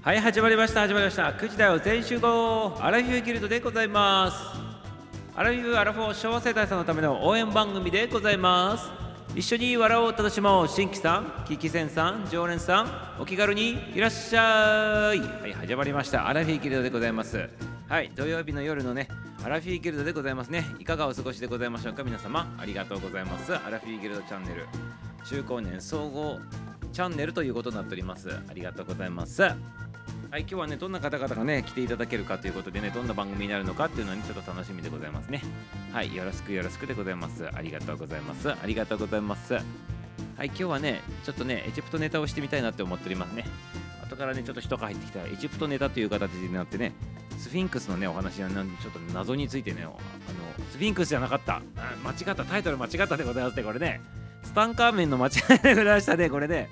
はい、始まりました。9時台を全集合アラフィフギルドでございます。アラフィフ・アラフォー昭和世代さんのための応援番組でございます。一緒に笑おう楽しもう。新規さん、聞き戦さん、常連さん、お気軽にいらっしゃい。はい、始まりましたアラフィフギルドでございます。はい、土曜日の夜のねアラフィーギルドでございますね。いかがお過ごしでございましょうか。皆様ありがとうございます。アラフィーギルドチャンネル中高年総合チャンネルということになっております。ありがとうございます。はい、今日はねどんな方々がね来ていただけるかということでね、どんな番組になるのかっていうのにちょっと楽しみでございますね。はい、よろしくでございます。ありがとうございます。はい、今日はねちょっとねエジプトネタをしてみたいなって思っておりますね。後からねちょっと人が入ってきたらエジプトネタという形になってね、スフィンクスのねお話やちょっと謎についてね、スフィンクスじゃなかった、間違った、タイトル間違ったでございますね。これねツタンカーメンの間違いでございましたね。これね、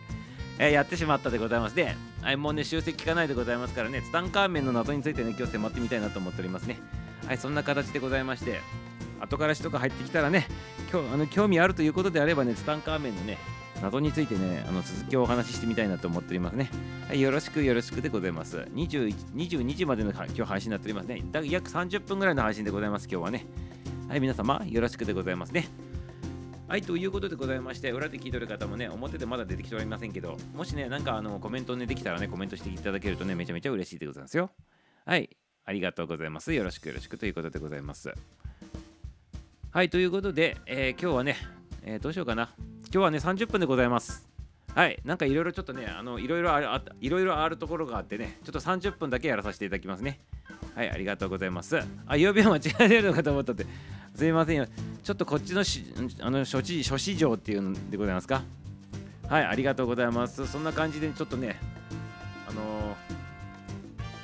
やってしまったでございますね。はい、もうね集積聞かないでございますからね、ツタンカーメンの謎についてね今日迫ってみたいなと思っておりますね。はい、そんな形でございまして、後から人が入ってきたらね、興味あるということであればねツタンカーメンのね謎についてね続きをお話ししてみたいなと思っておりますね。はい、よろしくでございます。22時までの今日配信になっておりますね。約30分ぐらいの配信でございます今日はね。はい、皆様よろしくでございますね。はい、ということでございまして、裏で聞いてる方もね表でまだ出てきておりませんけど、もしねなんかコメントねできたらねコメントしていただけるとねめちゃめちゃ嬉しいでございますよ。はい、ありがとうございます。よろしくということでございます。はい、ということで、今日はね、どうしようかな。今日はね30分でございます。はい、なんかいろいろちょっとねいろいろあるところがあってね、ちょっと30分だけやらさせていただきますね。はい、ありがとうございます。あ、曜日は間違えるのかと思ったってすいませんよ。ちょっとこっちの諸事情っていうのでございますか。はい、ありがとうございます。そんな感じでちょっとね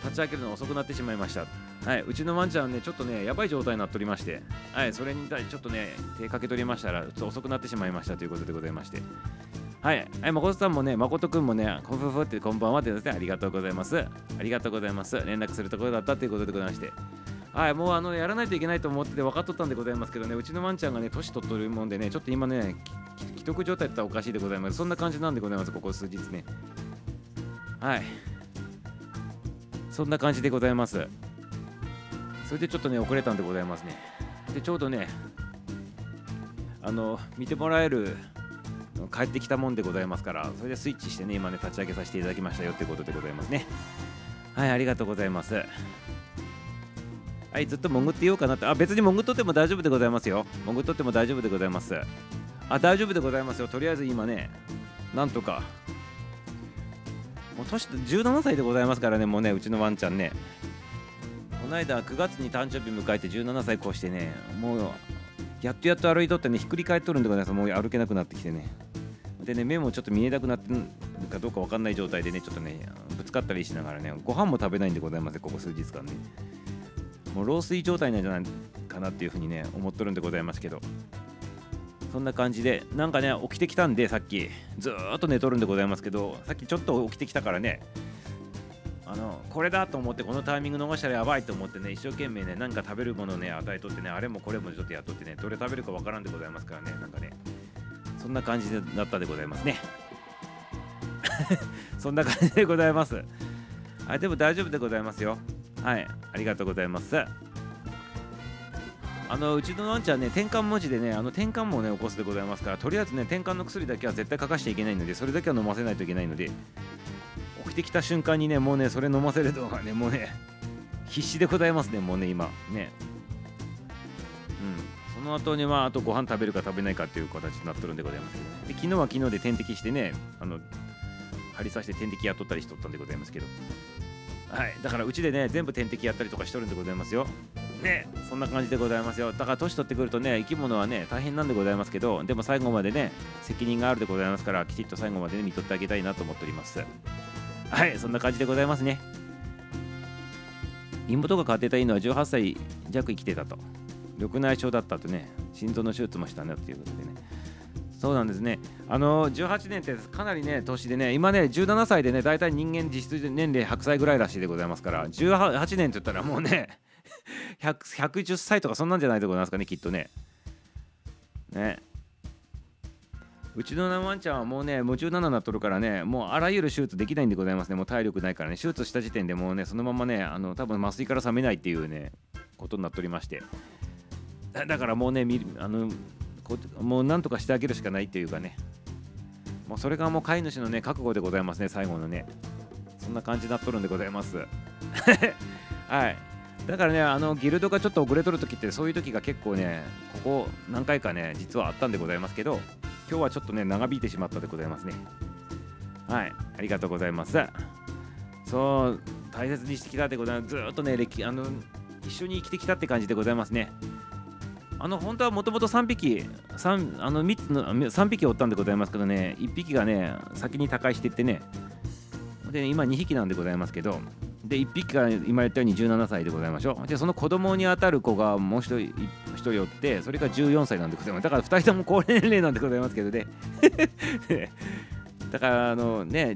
立ち上げるの遅くなってしまいました。はい、うちのワンちゃんねちょっとねやばい状態になっておりまして、はい、それに対してちょっとね手かけておりましたら遅くなってしまいましたということでございまして、はい、MAKOTOさんもねMAKOTOくんもねふってこんばんはってですね、ありがとうございます。連絡するところだったということでございまして、はい、もうやらないといけないと思ってて分かっとったんでございますけどね、うちのワンちゃんがね年取っとるもんでねちょっと今ね既得状態だったらおかしいでございます。そんな感じなんでございます。ここ数日ね、はい、そんな感じでございます。それでちょっとね遅れたんでございますね。でちょうどね見てもらえる帰ってきたもんでございますから、それでスイッチしてね今ね立ち上げさせていただきましたよってことでございますね。はい、ありがとうございます。はい、ずっと潜ってようかなって、あ、別に潜っとっても大丈夫でございますよ。あ、大丈夫でございますよ。とりあえず今ねなんとかもう年17歳でございますからね、もうねうちのワンちゃんねこの間9月に誕生日迎えて17歳越してね、もうやっと歩いとってねひっくり返っとるんでございます。もう歩けなくなってきてね、でね目もちょっと見えなくなってるかどうか分かんない状態でねちょっとねぶつかったりしながらねご飯も食べないんでございます。ここ数日間ねもう老衰状態なんじゃないかなっていうふうにね思っとるんでございますけど、そんな感じでなんかね起きてきたんで、さっきずーっと寝とるんでございますけど、さっきちょっと起きてきたからねこれだと思ってこのタイミング逃したらやばいと思ってね一生懸命ね何か食べるものをね与えとってね、あれもこれもちょっとやっとってね、どれ食べるかわからんでございますからね、なんかねそんな感じだったでございますねそんな感じでございます。あ、でも大丈夫でございますよ。はい、ありがとうございます。うちのワンちゃんね転換文字でね転換もね起こすでございますから、とりあえずね転換の薬だけは絶対欠かしていけないので、それだけは飲ませないといけないので、起きてきた瞬間にねもうねそれ飲ませるのがねもうね必死でございますね。もうね今ねその後にはあとご飯食べるか食べないかっていう形になってるんでございますけど、ね、で昨日は昨日で点滴してね針刺して点滴やっとったりしとったんでございますけど、はい、だからうちでね全部点滴やったりとかしとるんでございますよね。そんな感じでございますよ。だから年取ってくるとね生き物はね大変なんでございますけど、でも最後までね責任があるでございますから、きちっと最後まで、ね、見とってあげたいなと思っております。はい、そんな感じでございますね。妹が飼ってた犬は18歳弱生きてたと、緑内障だったとね、心臓の手術もしたんだということでね、そうなんですね。18年ってかなりね年でね、今ね17歳でねだいたい人間実質年齢100歳ぐらいらしいでございますから、18年って言ったらもうね110歳とかそんなんじゃないでございますかね、きっとね。うちのワンちゃんはもうね夢中7になっとるからね、もうあらゆる手術できないんでございますね。もう体力ないからね、手術した時点でもうねそのままね多分麻酔から覚めないっていうねことになっておりまして、だからもうねもうなんとかしてあげるしかないっていうかね、もうそれがもう飼い主のね覚悟でございますね、最後のねそんな感じになっとるんでございますはい、だからねギルドがちょっと遅れとるときってそういうときが結構ねここ何回かね実はあったんでございますけど、今日はちょっとね長引いてしまったでございますね。はい、ありがとうございます。そう、大切にしてきたでございます。ずっとね一緒に生きてきたって感じでございますね。本当はもともと3匹おったんでございますけどね、1匹がね先に他界していってね、で今2匹なんでございますけど、で1匹が今言ったように17歳でございましょう。でその子供にあたる子がもう1人おって、それが14歳なんでございます。だから2人とも高年齢なんでございますけどねだからね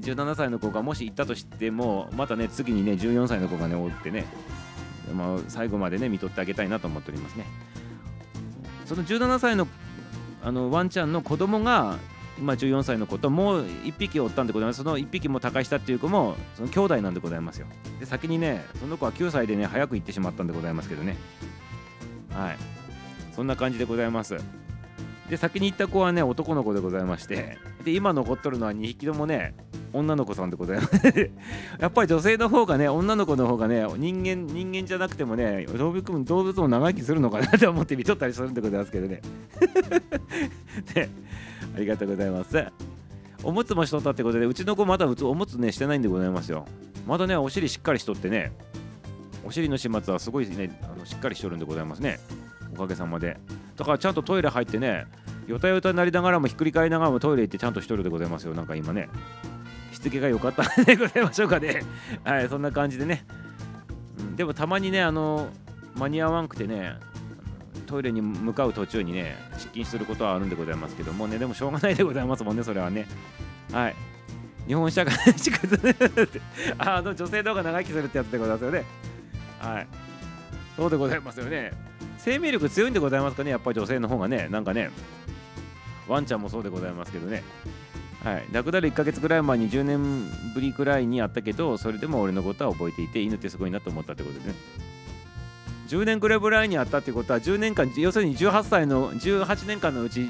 17歳の子がもし行ったとしても、またね次にね14歳の子がねおってね、まあ、最後までね見とってあげたいなと思っておりますね。その17歳のワンちゃんの子供が今14歳の子ともう1匹おったんでございます。その1匹も他界したっていう子もその兄弟なんでございますよ。で先にねその子は9歳でね早く行ってしまったんでございますけどね、はい、そんな感じでございます。で先に行った子はね男の子でございまして、で今残っとるのは2匹ともね女の子さんでございますやっぱり女性の方がね、女の子の方がね人間じゃなくてもね動物も長生きするのかなと思って見とったりするんでございますけどねでありがとうございます。おむつもしとったってことで、うちの子まだおむつねしてないんでございますよ。まだねお尻しっかりしとってね、お尻の始末はすごいねしっかりしとるんでございますね、おかげさまで。だからちゃんとトイレ入ってね、よたよたになりながらもひっくり返りながらもトイレ行ってちゃんとしとるでございますよ。なんか今ねしつけが良かったでございましょうかねはい、そんな感じでね、でもたまにね間に合わんくてねトイレに向かう途中にね失禁することはあるんでございますけどもね、でもしょうがないでございますもんね、それはね。はい、日本社会女性の方が長生きするってやつでございますよね。はい、そうでございますよね。生命力強いんでございますかね、やっぱり女性の方がね。なんかねワンちゃんもそうでございますけどね、はい、ラクダル1ヶ月ぐらい前に10年ぶりくらいにやったけど、それでも俺のことは覚えていて、犬ってすごいなと思ったってことですね。10年くらいぶらいにあったってことは10年間、要するに18年間のうち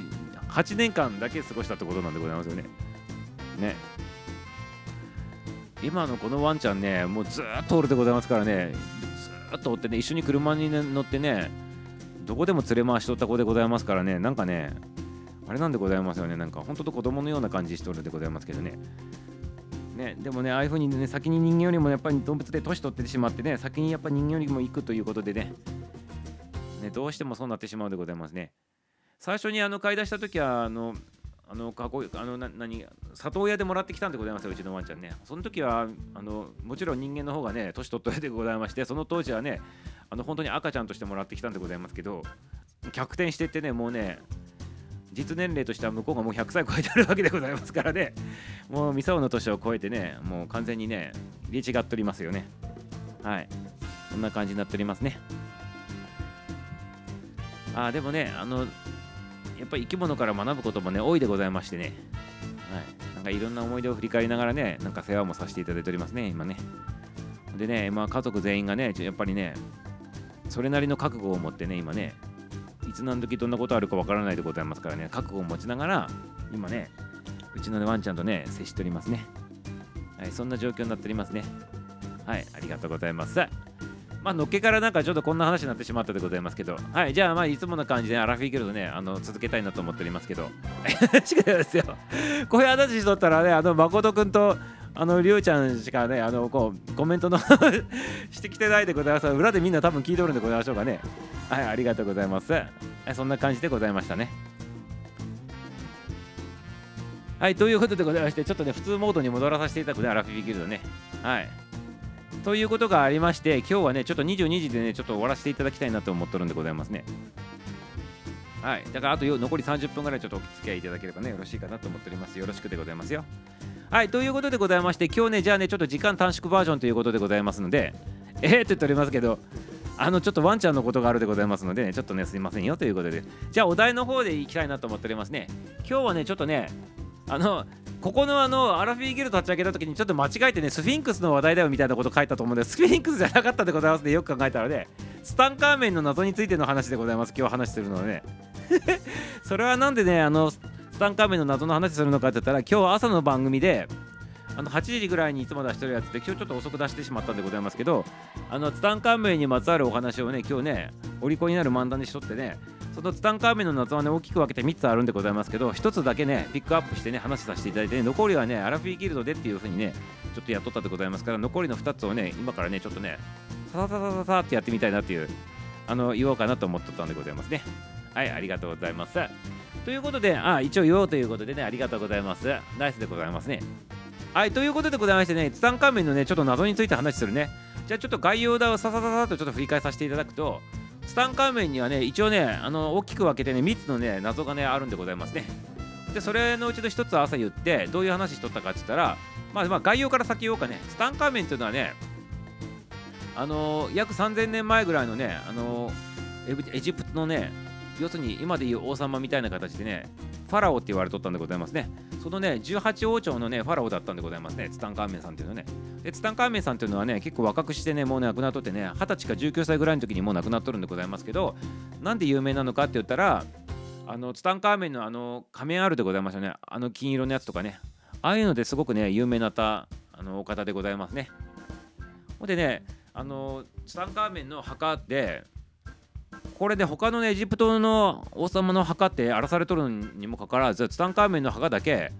8年間だけ過ごしたってことなんでございますよね。ね、今のこのワンちゃんねもうずっとおるでございますからね、ずっとおってね、一緒に車に乗ってねどこでも連れ回しとった子でございますからね、なんかねあれなんでございますよね、なんか本当と子供のような感じしておるでございますけどね。でもねああいう風にね先に人間よりもやっぱり動物で年取ってしまってね、先にやっぱ人間よりも行くということで ねどうしてもそうなってしまうでございますね。最初に買い出した時は里親でもらってきたんでございますよ、うちのワンちゃんね。その時はもちろん人間の方がね年取ってでございまして、その当時はね本当に赤ちゃんとしてもらってきたんでございますけど、逆転してってね、もうね実年齢としては向こうがもう100歳超えてあるわけでございますからね、もうミサオの年を超えてねもう完全にね入れ違っておりますよね。はい、そんな感じになっておりますね。でもねやっぱり生き物から学ぶこともね多いでございましてね、はい、なんかいろんな思い出を振り返りながらね、なんか世話もさせていただいておりますね今ね。でね、家族全員がねやっぱりねそれなりの覚悟を持ってね、今ねいつ何時どんなことあるかわからないでございますからね、覚悟を持ちながら今ねうちのワンちゃんとね接しておりますね。はい、そんな状況になっておりますね。はい、ありがとうございます。のっけからなんかちょっとこんな話になってしまったでございますけど、はい、じゃあいつもの感じでアラフィーギルドね続けたいなと思っておりますけどしかですよ、こういう話しとったらね誠くんとりゅうちゃんしかねこうコメントのしてきてないでございます。裏でみんな多分聞いておるんでございましょうかね。はい、ありがとうございます。そんな感じでございましたね。はい、ということでございまして、ちょっとね普通モードに戻らさせていただくね、アラフィフギルドね。はい、ということがありまして、今日はねちょっと22時でねちょっと終わらせていただきたいなと思っとるんでございますね。はい、だからあと残り30分ぐらいちょっとお付き合いいただければねよろしいかなと思っております。よろしくでございますよ。はい、ということでございまして、今日ねじゃあねちょっと時間短縮バージョンということでございますので、って言っておりますけど、ちょっとワンちゃんのことがあるでございますので、ね、ちょっとねすいませんよということで、じゃあお題の方でいきたいなと思っておりますね。今日はねちょっとねここのアラフィーギルド立ち上げた時にちょっと間違えてねスフィンクスの話題だよみたいなこと書いたと思うんです。スフィンクスじゃなかったでございますね。よく考えたらねツタンカーメンの謎についての話でございます。今日話するのはねそれはなんでねツタンカーメンの謎の話するのかって言ったら、今日朝の番組で8時ぐらいにいつも出してるやつで今日ちょっと遅く出してしまったんでございますけど、ツタンカーメンにまつわるお話をね今日ねお利口になる漫談にしとってね、そのツタンカーメンの謎はね大きく分けて3つあるんでございますけど、1つだけねピックアップしてね話させていただいて、ね、残りはねアラフィーギルドでっていう風にねちょっとやっとったでございますから、残りの2つをね今からねちょっとねさささささってやってみたいなっていう言おうかなと思っとったんでございますね。はい、ありがとうございますということで一応言おうということでね、ありがとうございますナイスでございますね。はい、ということでございましてね、ツタンカーメンのねちょっと謎について話するね。じゃあちょっと概要だをささささとちょっと振り返させていただくと、ツタンカーメンにはね一応ね大きく分けてね3つのね謎がねあるんでございますね。でそれのうちの1つ朝言ってどういう話しとったかって言ったら、まあ概要から先言おうかね。ツタンカーメンというのはね約3000年前ぐらいのねエジプトのね要するに今でいう王様みたいな形でねファラオって言われとったんでございますね。そのね18王朝のねファラオだったんでございますね、ツタンカーメンさんっていうのね。でツタンカーメンさんっていうのはね結構若くしてねもう亡くなっとってね20歳か19歳ぐらいの時にもう亡くなっとるんでございますけど、なんで有名なのかって言ったらツタンカーメンの仮面あるでございましたね、金色のやつとかね、ああいうのですごくね有名なお方でございますね。でねツタンカーメンの墓ってこれで他のねエジプトの王様の墓って荒らされとるにもかかわらず、ツタンカーメンの墓だけ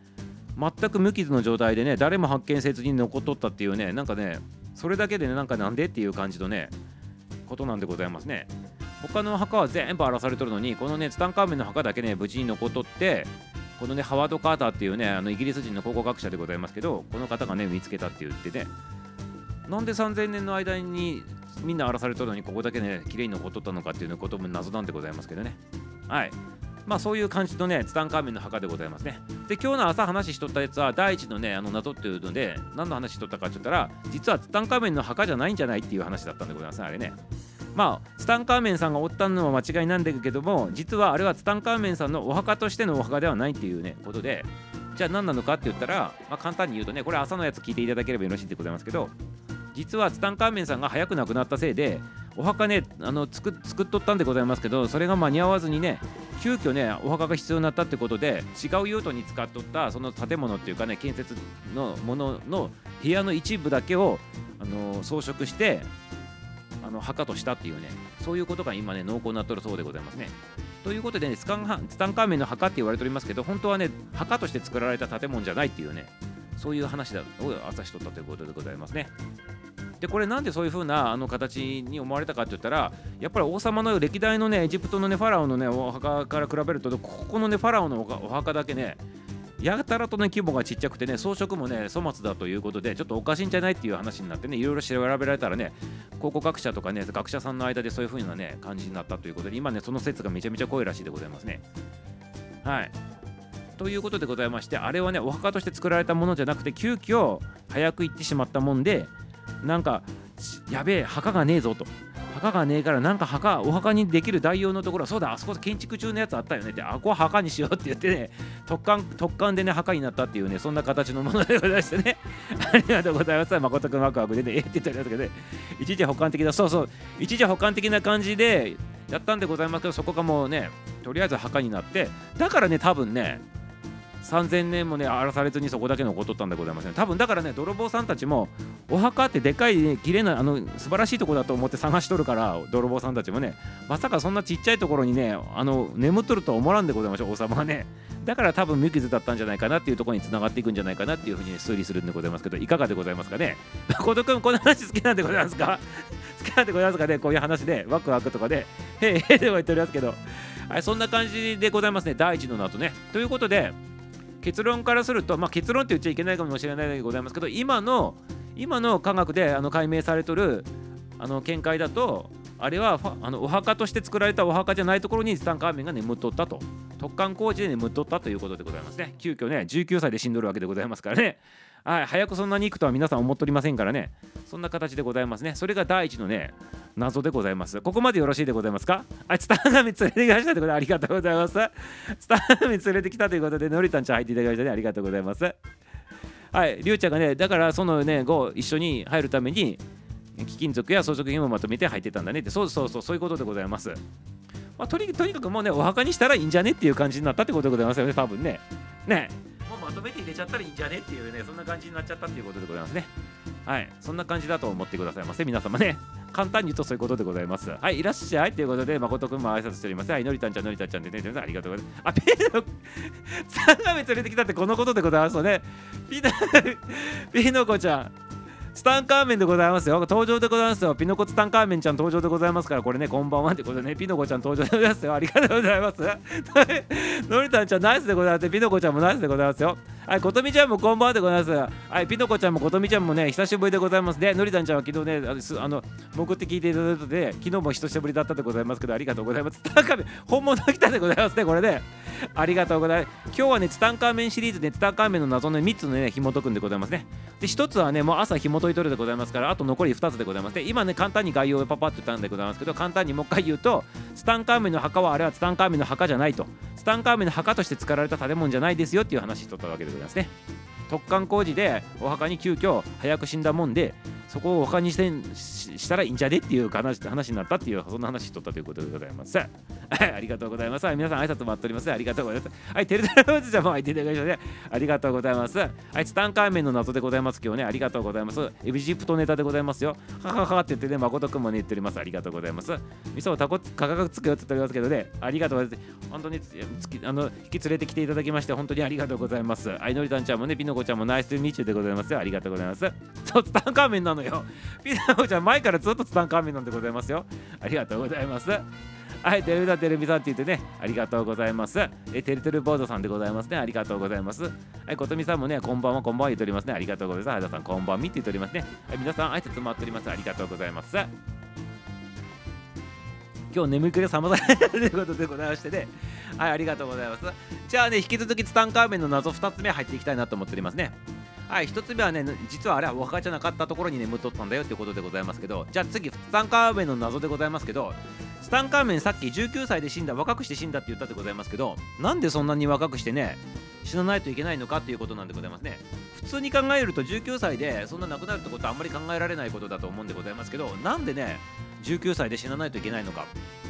全く無傷の状態でね誰も発見せずに残っとったっていうね、なんかねそれだけでねなんかなんでっていう感じのねことなんでございますね。他の墓は全部荒らされとるのにこのねツタンカーメンの墓だけね無事に残っとって、このねハワード・カーターっていうねイギリス人の考古学者でございますけど、この方がね見つけたって言ってね、なんで3000年の間にみんな荒らされとるのにここだけね綺麗に残っとったのかっていうことも謎なんでございますけどね。はい、まあそういう感じのねツタンカーメンの墓でございますね。で今日の朝話しとったやつは第一のね謎っていうので何の話しとったかって言ったら、実はツタンカーメンの墓じゃないんじゃないっていう話だったんでございますね、あれね。まあツタンカーメンさんがおったのは間違いなんだけども、実はあれはツタンカーメンさんのお墓としてのお墓ではないっていうねことで、じゃあ何なのかって言ったら、まあ簡単に言うとね、これ朝のやつ聞いていただければよろしいでございますけど、実はツタンカーメンさんが早く亡くなったせいでお墓ね作っとったんでございますけど、それが間に合わずにね急遽ねお墓が必要になったってことで違う用途に使っとったその建物っていうかね建設のものの部屋の一部だけを装飾して墓としたっていうね、そういうことが今ね濃厚になっとるそうでございますね。ということでねツタンカーメンの墓って言われておりますけど、本当はね墓として作られた建物じゃないっていうね、そういう話を朝しとったということでございますね。でこれなんでそういう風な形に思われたかって言ったら、やっぱり王様の歴代のねエジプトのねファラオのねお墓から比べると、ここのねファラオのお墓だけねやたらとね規模がちっちゃくてね装飾もね粗末だということで、ちょっとおかしいんじゃないっていう話になってね、いろいろ調べられたらね考古学者とかね学者さんの間でそういう風なね感じになったということで、今ねその説がめちゃめちゃ濃いらしいでございますね。はい、ということでございまして、あれはねお墓として作られたものじゃなくて急遽早く行ってしまったもんで、なんかやべえ墓がねえぞと、墓がねえからなんかお墓にできる代用のところはそうだあそこ建築中のやつあったよねって、あこは墓にしようって言ってね突貫でね墓になったっていうね、そんな形のものでございましてねありがとうございます。誠くんワクワクでねって言ったりますけどね、一時補完的な一時補完的な感じでやったんでございますけど、そこがもうねとりあえず墓になって、だからね多分ね3000年もね荒らされずにそこだけ残っとったんでございますね。多分だからね泥棒さんたちもお墓ってでかい、ね、綺麗な素晴らしいとこだと思って探しとるから、泥棒さんたちもねまさかそんなちっちゃいところにね眠っとるとは思わんでございましょう、王様はね。だから多分無傷だったんじゃないかなっていうところに繋がっていくんじゃないかなっていうふうに、ね、推理するんでございますけど、いかがでございますかね。誠くんこの話好きなんでございますか好きなんでございますかね、こういう話でワクワクとかでへえへえでも言っておりますけど、はい、そんな感じでございますね第一の謎ね。ということで結論からすると、まあ、結論って言っちゃいけないかもしれないでございますけど、今の科学で解明されとる見解だと、あれはお墓として作られたお墓じゃないところにツタンカーメンが眠っとったと、突貫工事で眠っとったということでございますね。急遽ね19歳で死んどるわけでございますからね、早くそんなにいくとは皆さん思っておりませんからね。そんな形でございますね。それが第一のね謎でございます。ここまでよろしいでございますか。ツタガメ連れてきましたということでありがとうございます。ツタガメ連れてきたということでのりたんちゃん入っていただきましたね。ありがとうございます。りゅうちゃんがねだからそのねご一緒に入るために貴金属や装飾品をまとめて入ってたんだねって。そういうことでございます。とにかくもうねお墓にしたらいいんじゃねっていう感じになったってことでございますよね。多分ねもうまとめて入れちゃったらいいんじゃねっていうねそんな感じになっちゃったっていうことでございますね。そんな感じだと思ってくださいませ皆様ね。簡単に言うとそういうことでございます。いらっしゃいということで誠くんも挨拶しております。のりたんちゃんのりたんちゃんでねありがとうございます。ピーノさんがめ連れてきたってこのことでございますよね。ピーノコちゃんツタンカーメンでございますよ。登場でございますよ。ピノコツタンカーメンちゃん登場でございますからこれねこんばんはってことでねピノコちゃん登場でございますよ。ありがとうございます。のりたんちゃんナイスでございます。ピノコちゃんもナイスでございますよ。ことみちゃんもこんばんはでございます。ピノコちゃんもことみちゃんもね久しぶりでございますね。のりたんちゃんは昨日ね潜って聞いていただいたので昨日も久しぶりだったでございますけどありがとうございます。ツタンカーメン本物が来たでございますねこれねありがとうございます。今日はねツタンカーメンシリーズでツタンカーメンの謎の3つのね紐解くんでございますね。で1つはねもう朝紐解いとるでございますからあと残り2つでございます。で今ね簡単に概要をパパッと言ったんでございますけど簡単にもう一回言うとツタンカーメンの墓はあれはツタンカーメンの墓じゃないとツタンカーメンの墓として作られた建物じゃないですよっていう話しとったわけでございますね。突貫工事でお墓に急遽早く死んだもんでそこをお墓にしたらいいんじゃねっていう話になったっていうそんな話しとったということでございます。ありがとうございます。皆さん挨拶待っております。ありがとうございます。テルタローズちゃんも入っていただきましたね。ありがとうございます。ツタンカーメンの謎でございます今日ねありがとうございます。エジプトネタでございますよ。はははって言ってね誠くんもね言っております。ありがとうございます。みそをたこ価格つくよって言っておりますけどねありがとうございます。本当に引き連れてきていただきまして本当にありがとうございます。のりたんちゃんもねピノコちゃんもナイスミーチューでございますよ。ありがとうございます。そうツタンカーメンなのよピノコちゃん前からずっとツタンカーメンなんでございますよ。ありがとうございます。テルダテルミさんって言ってねありがとうございます。テルテルボードさんでございますね。ありがとうございます。ことみさんもねこんばんはこんばんは言っておりますね。ありがとうございます。はださんこんばんみって言っておりますね。皆さん挨拶回っております。ありがとうございます。今日眠いくれ様々なということでございましてねありがとうございます。じゃあね引き続きツタンカーメンの謎2つ目入っていきたいなと思っておりますね。1つ目はね実はあれはお墓じゃなかったところに眠っとったんだよということでございますけどじゃあ次ツタンカーメンの謎でございますけどツタンカーメンさっき19歳で死んだ若くして死んだって言ったでございますけどなんでそんなに若くしてね死なないといけないのかということなんでございますね。普通に考えると19歳でそんな亡くなるってことはあんまり考えられないことだと思うんでございますけどなんでね19歳で死なないといけないのか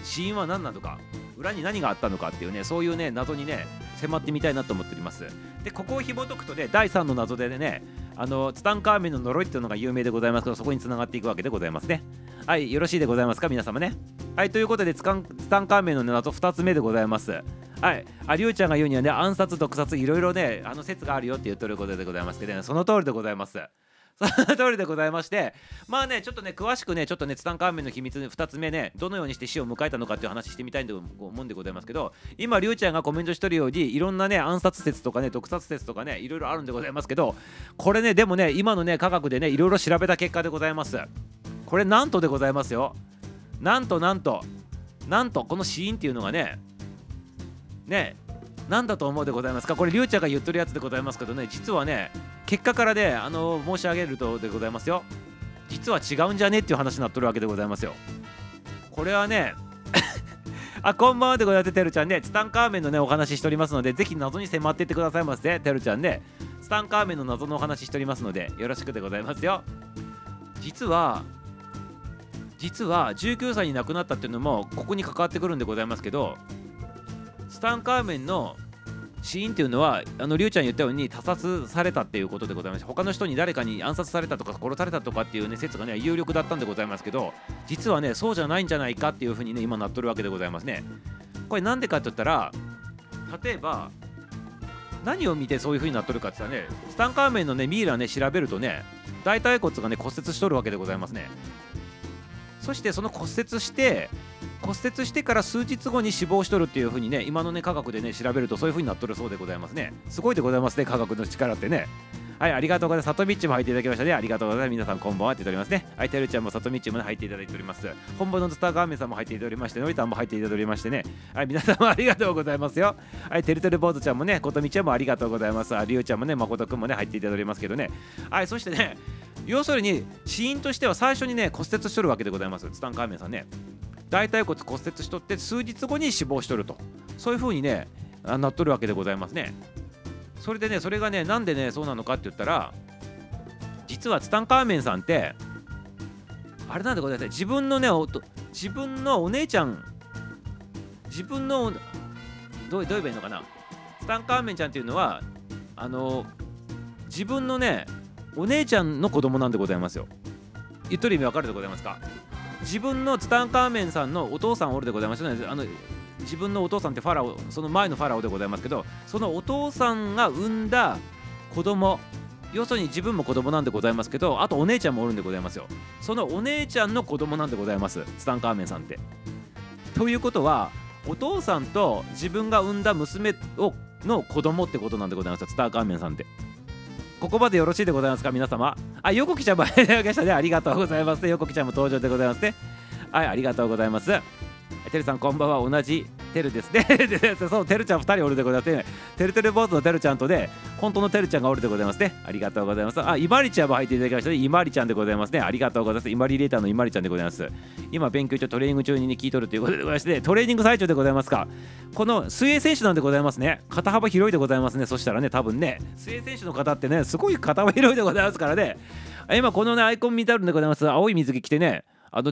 死因は何なのか裏に何があったのかっていうねそういうね謎にね迫ってみたいなと思っております。でここを紐解くとね第3の謎でねツタンカーメンの呪いっていうのが有名でございますけどそこに繋がっていくわけでございますね。よろしいでございますか皆様ね。ということでツタンカーメンの謎2つ目でございます。りゅうちゃんが言うにはね暗殺毒殺いろいろね説があるよって言ってることでございますけど、ね、その通りでございます。その通りでございましてまあねちょっとね詳しくねちょっとねツタンカーメンの秘密2つ目ねどのようにして死を迎えたのかっていう話してみたいと思うんでございますけど今りゅうちゃんがコメントしてるようにいろんなね暗殺説とかね毒殺説とかねいろいろあるんでございますけどこれねでもね今のね科学でねいろいろ調べた結果でございます。これなんとでございますよ。なんとこの死因っていうのがねなんだと思うでございますか。これりゅうちゃんが言ってるやつでございますけどね実はね結果からね申し上げるとでございますよ実は違うんじゃねっていう話になっとるわけでございますよ。これはねこんばんはでございます。てるちゃんねツタンカーメンのねお話ししておりますのでぜひ謎に迫っていってくださいませ。てるちゃんねツタンカーメンの謎のお話ししておりますのでよろしくでございますよ。実は19歳に亡くなったっていうのもここに関わってくるんでございますけどツタンカーメンの死因っていうのはりゅうちゃん言ったように他殺されたっていうことでございまして他の人に誰かに暗殺されたとか殺されたとかっていうね説がね有力だったんでございますけど実はねそうじゃないんじゃないかっていうふうにね今なっとるわけでございますね。これなんでかって言ったら例えば何を見てそういうふうになっとるかって言ったらねツタンカーメンのねミイラね調べるとね大腿骨がね骨折しとるわけでございますね。そしてその骨折してから数日後に死亡しとるっていう風にね今のね科学でね調べるとそういう風になっとるそうでございますね。すごいでございますね科学の力ってね。はい、ありがとうございます。さとみっちも入っていただきましたね。ありがとうございます。皆さんこんばんはって言っておりますね。あいたるちゃんもさとみっちも入っていただいております。本物のスターガーメンさんも入っていただいておりまして、のりさんも入っていただいておりましてね。はい、皆様ありがとうございますよ。はい、てるてる坊主ちゃんもね、ことみちゃんもありがとうございます。あ、りゅうちゃんもね、まことくんもね、入っていただいておりますけどね。はい、そしてね、要するに死因としては最初にね、骨折しとるわけでございます。ツタンカーメンさんね。大腿骨骨折しとって数日後に死亡しとると、そういう風にねなっとるわけでございますね。それでね、それがね、なんでねそうなのかって言ったら、実はツタンカーメンさんってあれなんでございますね。自分のね自分のお姉ちゃん、自分のどう言えばいいのかな、ツタンカーメンちゃんっていうのは自分のねお姉ちゃんの子供なんでございますよ。言っとる意味わかるでございますか。自分のツタンカーメンさんのお父さんおるでございますよね。自分のお父さんってファラオ、その前のファラオでございますけど、そのお父さんが産んだ子供、要するに自分も子供なんでございますけど、あとお姉ちゃんもおるんでございますよ。そのお姉ちゃんの子供なんでございます、ツタンカーメンさんって。ということは、お父さんと自分が産んだ娘の子供ってことなんでございますよ、ツタンカーメンさんって。ここまでよろしいでございますか、皆様。あ、よこきちゃんも入ってましたね。ありがとうございます。よこきちゃんも登場でございますね。はい、ありがとうございます。てるさん、こんばんは。同じてるですね。そう、てるちゃん2人おるでございますね。てるてる坊主のてるちゃんとで、本当のてるちゃんがおるでございますね。ありがとうございます。あ、いまりちゃんも入っていただきましたね。いまりちゃんでございますね。ありがとうございます。いまりレーターのいまりちゃんでございます。今、勉強中、トレーニング中に聞いとるということでございまして、トレーニング最中でございますか。この水泳選手なんでございますね。肩幅広いでございますね。そしたらね、多分ね、水泳選手の方ってね、すごい肩幅広いでございますからね。今、このね、アイコン見てあるんでございます。青い水着着てね、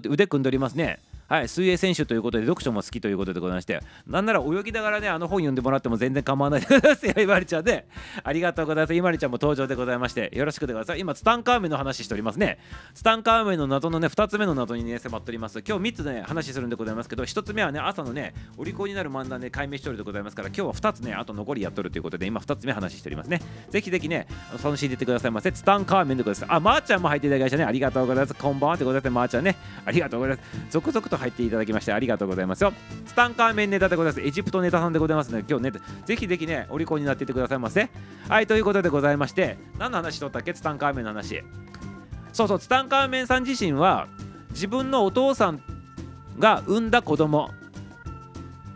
腕組んでおりますね。はい、水泳選手ということで読書も好きということでございまして、なんなら泳ぎながらね本読んでもらっても全然構わないでございますよ、いまりちゃんね。ありがとうございます。いまりちゃんも登場でございまして、よろしくでございます。今ツタンカーメンの話しておりますね。ツタンカーメンの謎のね2つ目の謎にね迫っております。今日3つね話するんでございますけど、1つ目はね朝のねお利口になる漫談で解明しておるでございますから、今日は2つねあと残りやっとるということで、今2つ目話しておりますね。ぜひぜひね楽しんでいってくださいませ。ツタンカーメンでございます。あ、まーちゃんも入っていただきましたね。ありがとうございます。こんばんはでございます。まーちゃんね、ありがとうございます。続々と入っていただきましてありがとうございますよ。ツタンカーメンネタでございます。エジプトネタさんでございますので、今日ねぜひぜひねお利口になっていてくださいませ。はい、ということでございまして、何の話しとったっけ、ツタンカーメンの話。そうそう、ツタンカーメンさん自身は自分のお父さんが産んだ子供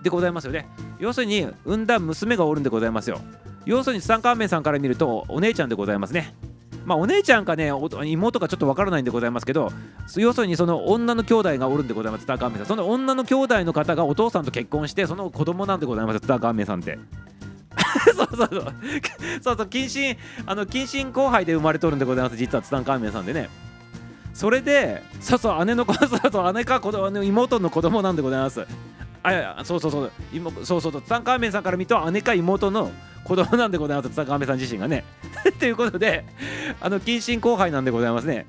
でございますよね。要するに産んだ娘がおるんでございますよ。要するにツタンカーメンさんから見るとお姉ちゃんでございますね。まあ、お姉ちゃんかね妹かちょっとわからないんでございますけど、要するにその女の兄弟がおるんでございます、ツタンカーメンさん。その女の兄弟の方がお父さんと結婚して、その子供なんでございます、ツタンカーメンさんって。そうそう近親後輩で生まれとるんでございます、実はツタンカーメンさんでね。それで姉の子、姉か子供、妹の子供なんでございます。あ、いや、そうそうツタンカーメンさんから見ると姉か妹の子供なんでございます、ツタンカーメンさん自身がね。ということで近親交配なんでございますね。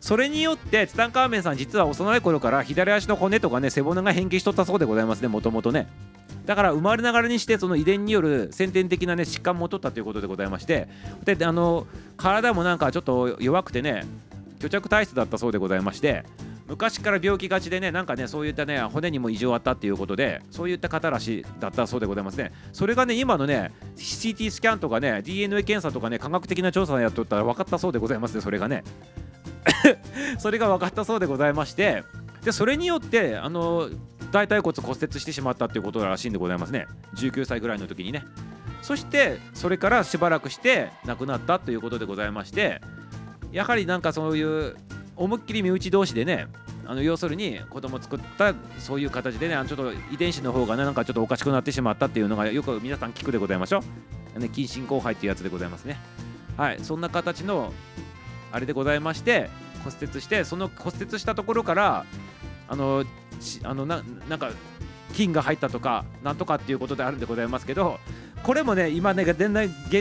それによってツタンカーメンさん実は幼い頃から左足の骨とかね背骨が変形しとったそうでございますね、もともとね。だから生まれながらにしてその遺伝による先天的なね疾患もとったということでございまして、で体もなんかちょっと弱くてね虚弱体質だったそうでございまして、昔から病気がちでね、なんかねそういったね骨にも異常あったっていうことで、そういった方らしだったそうでございますね。それがね今のね CT スキャンとかね DNA 検査とかね科学的な調査をやっとったら分かったそうでございますね、それがね。それが分かったそうでございまして、でそれによって大腿骨骨折してしまったっていうことらしいんでございますね、19歳ぐらいの時にね。そしてそれからしばらくして亡くなったということでございまして、やはりなんかそういう思いっきり身内同士でね要するに子供作ったそういう形でねちょっと遺伝子の方がねなんかちょっとおかしくなってしまったっていうのがよく皆さん聞くでございましょう、ね、近親交配っていうやつでございますね。はい、そんな形のあれでございまして骨折して、その骨折したところからなんか菌が入ったとかなんとかっていうことであるんでございますけど、これもね今ね現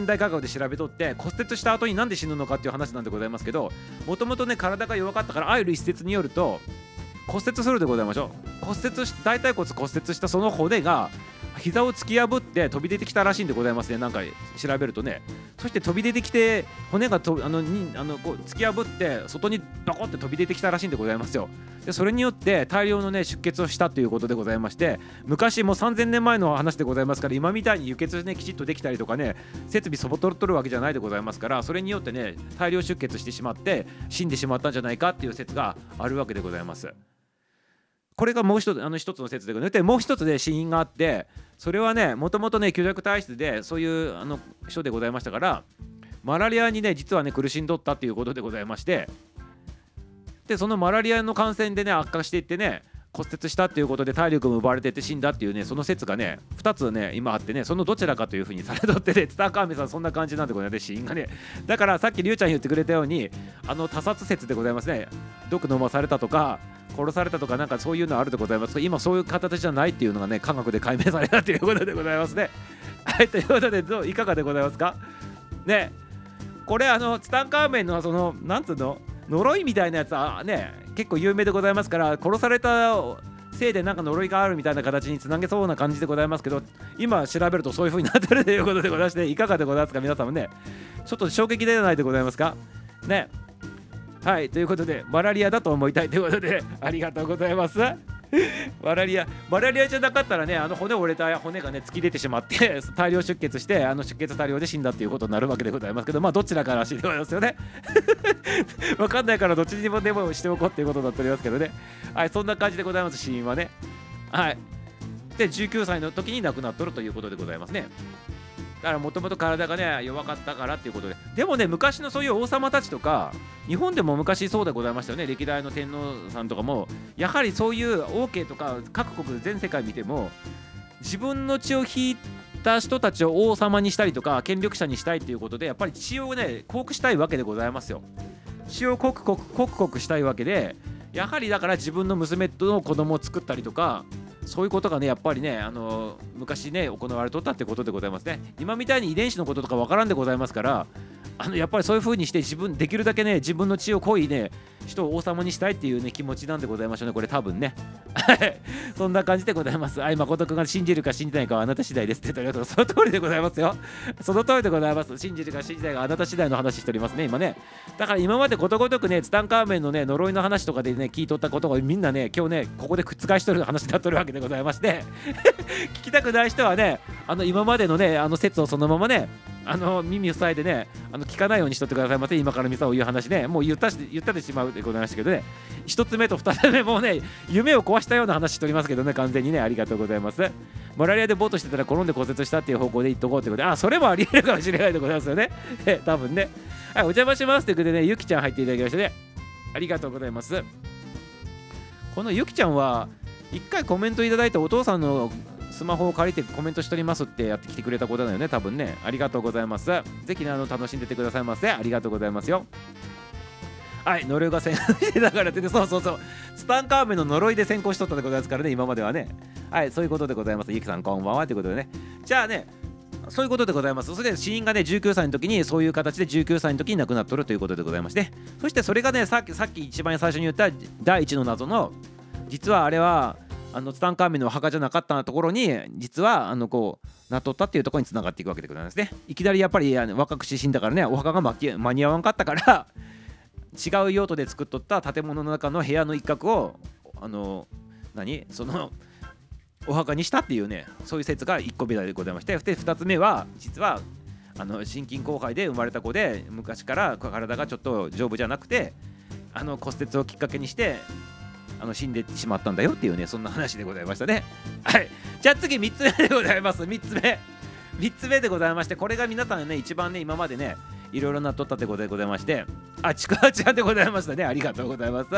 代科学で調べとって骨折した後になんで死ぬのかっていう話なんでございますけど、もともとね体が弱かったから、ある一説によると骨折するでございましょう。大腿骨骨折したその骨が膝を突き破って飛び出てきたらしいんでございますね、なんか調べるとね。そして飛び出てきて骨がとこう突き破って外にバコって飛び出てきたらしいんでございますよ。でそれによって大量のね出血をしたということでございまして、昔もう3000年前の話でございますから、今みたいに輸血ねきちっとできたりとかね、設備そぼとろとるわけじゃないでございますから、それによってね大量出血してしまって死んでしまったんじゃないかっていう説があるわけでございます。これがもう一つの説でございます。でもう一つで死因があって、それはねもともとね虚弱体質でそういう人でございましたから、マラリアにね実はね苦しんどったということでございまして、でそのマラリアの感染でね悪化していってね骨折したということで体力も奪われてって死んだっていうね、その説がね2つね今あってね、そのどちらかというふうにされとってね、ツタンカーメンさんそんな感じなんでございます。死因がね、だからさっきりゅうちゃん言ってくれたように他殺説でございますね。毒飲まされたとか殺されたとかなんかそういうのあるでございますが、今そういう形じゃないっていうのがね科学で解明されたということでございますね。はい、ということでいかがでございますかね。これツタンカーメンのなんつうの呪いみたいなやつはね結構有名でございますから、殺されたせいでなんか呪いがあるみたいな形につなげそうな感じでございますけど、今調べるとそういう風になってるということでございまして、いかがでございますか皆さんもね、ちょっと衝撃ではないでございますかね。はい、ということでマラリアだと思いたいということでありがとうございますマラリアじゃなかったらね骨折れた骨がね突き出てしまって大量出血して出血大量で死んだっていうことになるわけでございますけど、まあどちらから死んでますよねわかんないからどっちにもでもしておこうっていうことになっておりますけどね。はい、そんな感じでございます。死因はね、はいで19歳の時に亡くなっとるということでございますね。だからもともと体がね弱かったからっていうことで、でもね昔のそういう王様たちとか日本でも昔そうでございましたよね。歴代の天皇さんとかもやはりそういう王家とか各国全世界見ても自分の血を引いた人たちを王様にしたりとか権力者にしたいということで、やっぱり血をね濃くしたいわけでございますよ。血を濃くしたいわけで、やはりだから自分の娘との子供を作ったりとか、そういうことがねやっぱりね昔ね行われとったってことでございますね。今みたいに遺伝子のこととかわからんでございますから、やっぱりそういう風にして自分できるだけね自分の血を濃いね人を王様にしたいっていうね気持ちなんでございましょうね、これ多分ねそんな感じでございます。はい、誠君が信じるか信じないかはあなた次第ですって言ったら、その通りでございますよ。その通りでございます。信じるか信じないかあなた次第の話しておりますね今ね。だから今までことごとくねツタンカーメンのね呪いの話とかでね聞いとったことがみんなね今日ねここで覆しとる話になっとるわけでございまして、聞きたくない人はね今までのね説をそのままね耳を塞いでね聞かないようにしとってくださいませ。今からミサを言う話ねもう言ったでしまうでございましたけどね、一つ目と二つ目もうね夢を壊したような話しておりますけどね、完全にねありがとうございます。マラリアでボートしてたら転んで骨折したっていう方向で言っとこうってことで、それもありえるかもしれないでございますよね多分ね。はい、お邪魔しますということでねゆきちゃん入っていただきましてねありがとうございます。このゆきちゃんは一回コメントいただいてお父さんのスマホを借りてコメントしておりますってやってきてくれたことだよね多分ね。ありがとうございます。ぜひね楽しんでてくださいませ。ありがとうございますよ。はい、呪いが先行だからってね、そうツタンカーメンの呪いで先行しとったでございますからね今まではね。はい、そういうことでございます。ゆきさんこんばんはということでね、じゃあねそういうことでございます。それで死因がね19歳の時にそういう形で19歳の時に亡くなっとるということでございまして、そしてそれがねさっき一番最初に言った第一の謎の、実はあれはツタンカーメンのお墓じゃなかったところに実はこうなっとったっていうところにつながっていくわけでございますね。いきなりやっぱり若くして死んだからねお墓が間に合わんかったから違う用途で作っとった建物の中の部屋の一角をお墓にしたっていうね、そういう説が1個目でございまして、2つ目は実は心筋梗塞で生まれた子で昔から体がちょっと丈夫じゃなくて骨折をきっかけにして死んでしまったんだよっていうね、そんな話でございましたね。はい、じゃあ次3つ目でございます。3つ目でございまして、これが皆さんね一番ね今までねいろいろなっとったってことでございまして、ちくわちゃんでございましたね。ありがとうございます。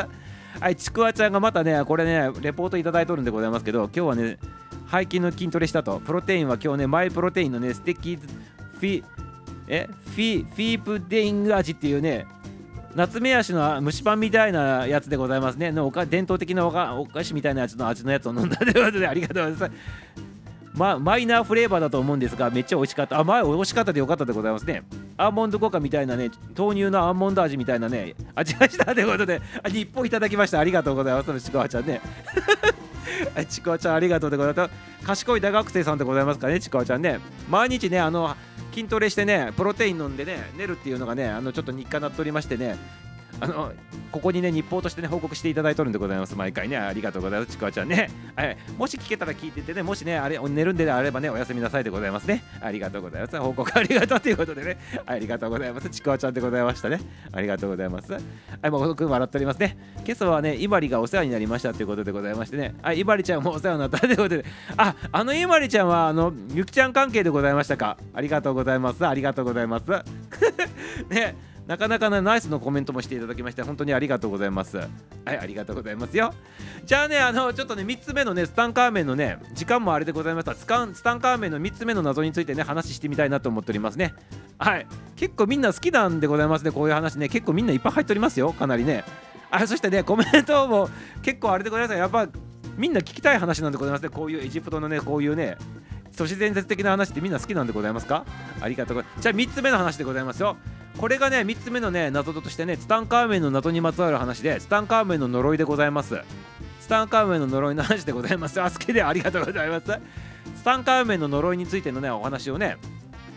はい、ちくわちゃんがまたねこれねレポートいただいとるんでございますけど、今日はね背筋の筋トレしたと、プロテインは今日ねマイプロテインのねステッキフィープデイン味っていうね夏目足の蒸しパンみたいなやつでございますねの伝統的なお菓子みたいなやつの味のやつを飲んだということでありがとうございます。マイナーフレーバーだと思うんですがめっちゃ美味しかった。美味しかったでよかったでございますね。アーモンド効果みたいなね豆乳のアーモンド味みたいなね味がしたということで日本いただきました。ありがとうございますちくわちゃんねちくわちゃんありがとうございます。賢い大学生さんでございますからねちくわちゃんね、毎日ね筋トレしてね、プロテイン飲んでね、寝るっていうのがね、ちょっと日課になっておりましてね、ここにね、日報としてね、報告していただいてるんでございます。毎回ね、ありがとうございます、ちくわちゃんね。はい、もし聞けたら聞いててね、もしね、あれ寝るんであればね、おやすみなさいでございますね。ありがとうございます。報告ありがとうということでね、ありがとうございます。ちくわちゃんでございましたね。ありがとうございます。はい、もうくん笑っておりますね。今朝はね、いばりがお世話になりましたということでございましてね、はい、いばりちゃんもお世話になったということで、いばりちゃんは、ゆきちゃん関係でございましたか。ありがとうございます。ありがとうございます。ね。なかなかナイスのコメントもしていただきまして本当にありがとうございます。はい、ありがとうございますよ。じゃあね、ちょっとね3つ目のねスタンカーメンのね時間もあれでございました。スタンカーメンの3つ目の謎についてね話してみたいなと思っておりますね。はい、結構みんな好きなんでございますね。こういう話ね結構みんないっぱい入っておりますよ、かなりね。そしてねコメントも結構あれでございます。やっぱみんな聞きたい話なんでございますね。こういうエジプトのねこういうね都市伝説的な話ってみんな好きなんでございますか。ありがとうございます。じゃあ3つ目の話でございますよ。これがね3つ目のね謎としてねツタンカーメンの謎にまつわる話で、ツタンカーメンの呪いでございます。ツタンカーメンの呪いの話でございます。あすけでありがとうございます。ツタンカーメンの呪いについてのねお話をね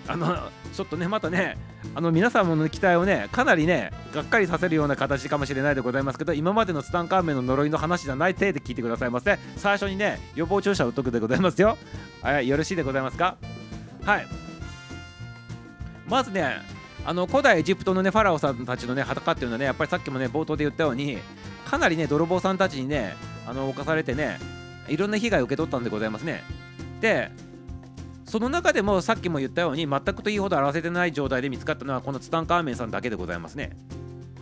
ちょっとねまたね皆様の期待をねかなりねがっかりさせるような形かもしれないでございますけど、今までのツタンカーメンの呪いの話じゃない程度聞いてくださいませ。最初にね予防注射を打っとくでございますよ。よろしいでございますか。はい、まずね古代エジプトのねファラオさんたちのね裸っていうのはねやっぱりさっきもね冒頭で言ったようにかなりね泥棒さんたちにね侵されてねいろんな被害を受け取ったんでございますね。でその中でもさっきも言ったように全くといいほど表せてない状態で見つかったのはこのツタンカーメンさんだけでございますね。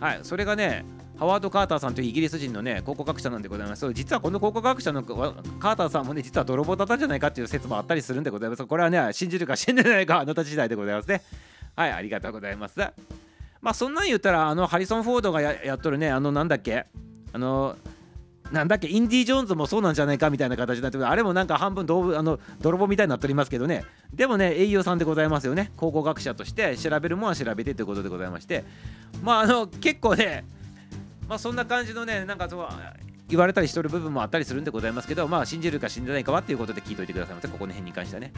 はい、それがねハワード・カーターさんというイギリス人のね考古学者なんでございます。実はこの考古学者のカーターさんもね実は泥棒だったんじゃないかっていう説もあったりするんでございます。これはね信じるか信じないかあなた次第でございますね。はい、ありがとうございます。まあそんなん言ったらハリソン・フォードが やっとるねインディ・ジョーンズもそうなんじゃないかみたいな形になって、あれもなんか半分泥棒みたいになっておりますけどね。でもね栄養さんでございますよね。考古学者として調べるものは調べてということでございまして、まあ結構ねそんな感じのねなんかそう言われたりしとる部分もあったりするんでございますけど、信じるか信じないかはっていうことで聞いといてくださいませ。ここの辺に関してはね。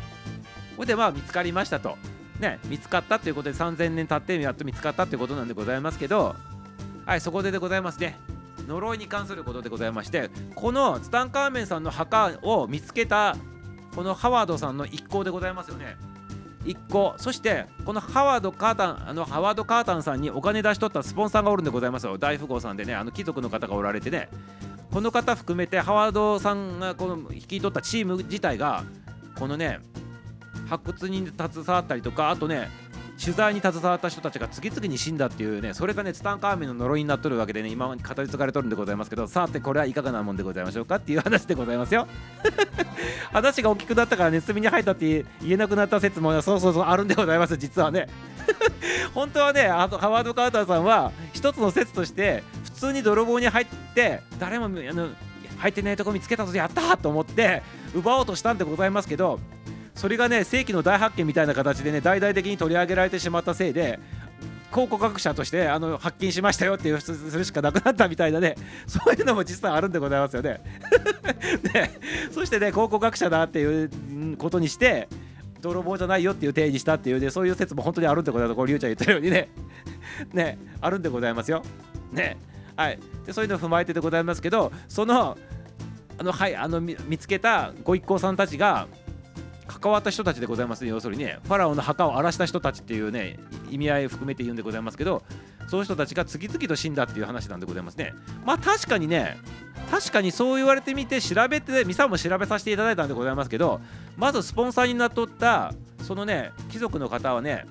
これで見つかりましたとね、見つかったということで3000年経ってやっと見つかったということなんでございますけど、はいそこでございますね。呪いに関することでございまして、このツタンカーメンさんの墓を見つけたこのハワードさんの一行でございますよね。一行、そしてこのハワード・カータンさんにお金出し取ったスポンサーがおるんでございますよ。大富豪さんでね貴族の方がおられてね、この方含めてハワードさんが率い取ったチーム自体がこのね発掘に携わったりとか、あとね取材に携わった人たちが次々に死んだっていうね、それがねツタンカーメンの呪いになっとるわけでね今まで語り継がれとるんでございますけど、さてこれはいかがなもんでございましょうかっていう話でございますよ。話が大きくなったからね隅に入ったって言えなくなった説も、ね、そうあるんでございます。実はね本当はねハワード・カーターさんは一つの説として普通に泥棒に入って誰も入ってないとこ見つけたぞやったと思って奪おうとしたんでございますけど、それがね世紀の大発見みたいな形でね大々的に取り上げられてしまったせいで考古学者として発見しましたよっていうするしかなくなったみたいなね、そういうのも実際あるんでございますよね。でそしてね考古学者だっていうことにして泥棒じゃないよっていう定義したっていうね、そういう説も本当にあるんでございます。こうりゅうちゃん言ってるようにねあるんでございますよね。はい、でそういうのを踏まえてでございますけど、そのはい見つけたご一行さんたちが関わった人たちでございますね。要するにねファラオの墓を荒らした人たちっていうね意味合いを含めて言うんでございますけど、そういう人たちが次々と死んだっていう話なんでございますね。まあ確かにそう言われてみて調べてミサも調べさせていただいたんでございますけど、まずスポンサーになっとったそのね貴族の方はね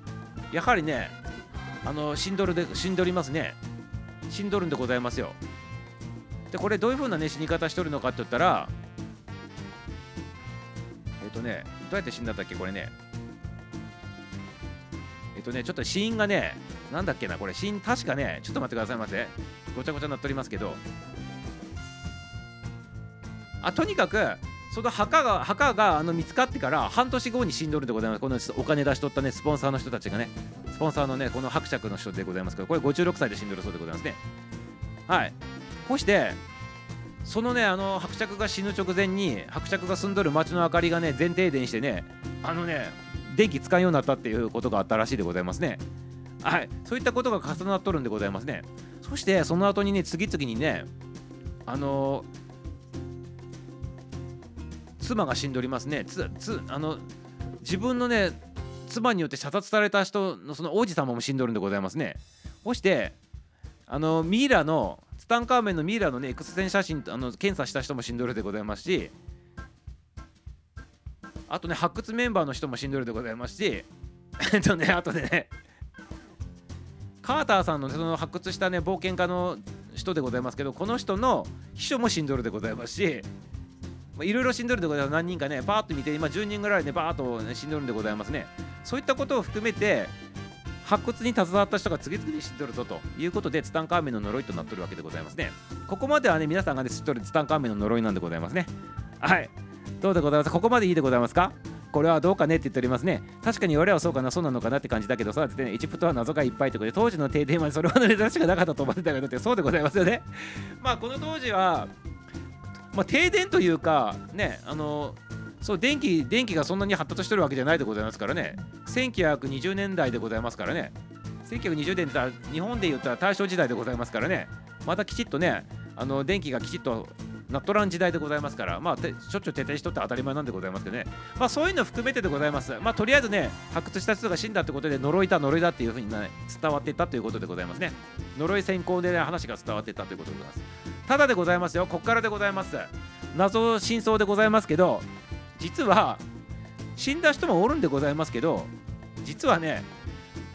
やはりね死んどりますね。死んどるんでございますよ。でこれどういう風なね死に方しとるのかって言ったらどうやって死んだんだっけこれね。ちょっと死因がねなんだっけなこれ死因確かねちょっと待ってくださいませ。ごちゃごちゃになっておりますけど、とにかくその墓が見つかってから半年後に死んどるでございます。このお金出しとったねスポンサーの人たちがね、スポンサーのねこの伯爵の人でございますけど、これ56歳で死んどるそうでございますね。はい、こうしてそのね伯爵が死ぬ直前に伯爵が住んどる町の明かりがね全停電してね電気使うようになったっていうことがあったらしいでございますね。はい、そういったことが重なっとるんでございますね。そしてその後にね、次々にね、妻が死んでおりますね。自分のね妻によって射殺された人のその王子様も死んでおるんでございますね。そしてミイラのツタンカーメンのミイラのね X 線写真検査した人も死んでおるでございますし、あとね発掘メンバーの人も死んでおるでございますしあとねカーターさんのその発掘したね冒険家の人でございますけど、この人の秘書も死んどるでございますし、いろいろ死んどるでございます。何人かねバーッと見て、今10人ぐらいねバーッと、ね、死んどるんでございますね。そういったことを含めて発掘に携わった人が次々に死んどるぞということで、ツタンカーメンの呪いとなっとるわけでございますね。ここまではね皆さんがね知っとるツタンカーメンの呪いなんでございますね。はい、どうでございます。ここまでいいでございますか。これはどうかねって言っておりますね。確かに我はそうかな、そうなのかなって感じだけどさ、ってね、エジプトは謎がいっぱいということで、当時の停電までそれは珍しくなかったと思ってたけどってそうでございますよね。まあこの当時は、まあ、停電というかね、そう電気がそんなに発達してるわけじゃないでございますからね。1920年代でございますからね。1920年代日本で言ったら大正時代でございますからね。またきちっとね電気がきちっとナットラン時代でございますから、まあ、しょっちゅう徹底しとって当たり前なんでございますけどね。まあそういうの含めてでございます。まあとりあえずね、発掘した人が死んだってことで、呪いだっていうふうに、ね、伝わっていったということでございますね。呪い先行で、ね、話が伝わっていったということでございます。ただでございますよ、こっからでございます。謎真相でございますけど、実は死んだ人もおるんでございますけど、実はね、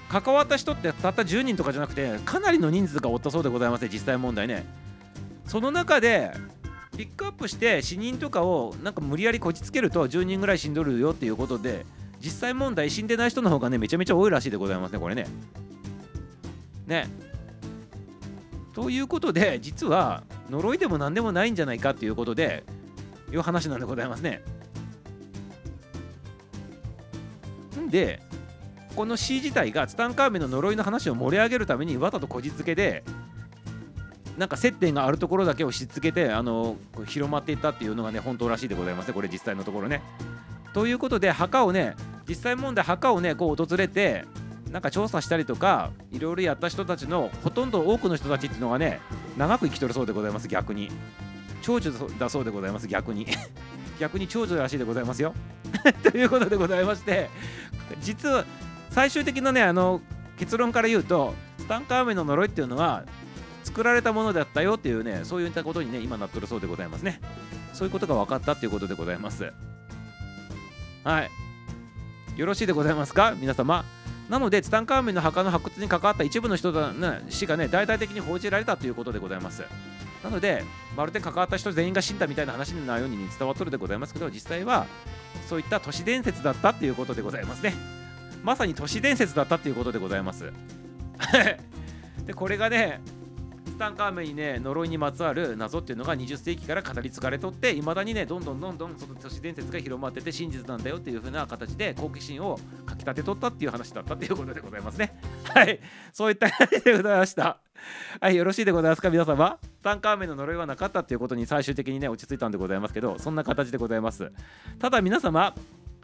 関わった人ってたった10人とかじゃなくて、かなりの人数がおったそうでございますね、実際問題ね。その中でピックアップして死人とかをなんか無理やりこじつけると10人ぐらい死んどるよっていうことで、実際問題死んでない人の方がねめちゃめちゃ多いらしいでございますね、これね。ね。ということで実は呪いでも何でもないんじゃないかということでいう話なんでございますね。んでこの C 自体がツタンカーメンの呪いの話を盛り上げるためにわざとこじつけでなんか接点があるところだけをしつけて広まっていったっていうのがね本当らしいでございますね、これ実際のところね。ということで墓をね、実際問題墓をねこう訪れてなんか調査したりとかいろいろやった人たちのほとんど多くの人たちっていうのがね長く生きとるそうでございます。逆に長寿だそうでございます。逆に長寿らしいでございますよということでございまして、実は最終的なね結論から言うとツタンカーメンの呪いっていうのは作られたものだったよっていうね、そういったことにね今なっとるそうでございますね。そういうことが分かったということでございます。はい、よろしいでございますか皆様。なのでツタンカーメンの墓の発掘に関わった一部の人だ、ね、死がね大々的に報じられたということでございます。なのでまるで関わった人全員が死んだみたいな話のないように伝わっとるでございますけど、実際はそういった都市伝説だったということでございますね。まさに都市伝説だったということでございますでこれがねツタンカーメンにね呪いにまつわる謎っていうのが20世紀から語り継がれとって、いまだにねどんどんその都市伝説が広まってて真実なんだよっていう風な形で好奇心をかきたてとったっていう話だったっていうことでございますね。はい、そういった話でございました。はい、よろしいでございますか皆様。ツタンカーメンの呪いはなかったっていうことに最終的にね落ち着いたんでございますけど、そんな形でございます。ただ皆様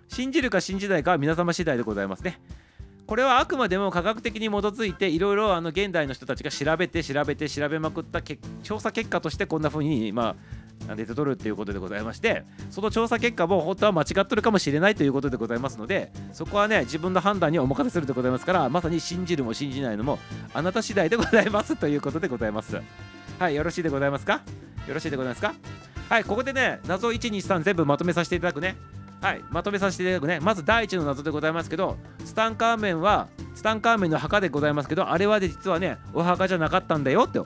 信じるか信じないかは皆様次第でございますね。これはあくまでも科学的に基づいていろいろ現代の人たちが調べまくった調査結果としてこんな風にまあ出てとるということでございまして、その調査結果も本当は間違っとるかもしれないということでございますので、そこはね自分の判断にお任せするでございますから、まさに信じるも信じないのもあなた次第でございますということでございます。はい、よろしいでございますか。はい、ここでね謎123全部まとめさせていただくね。はい、まとめさせていただくね。まず第一の謎でございますけど、ツタンカーメンの墓でございますけど、あれはで実はねお墓じゃなかったんだよと、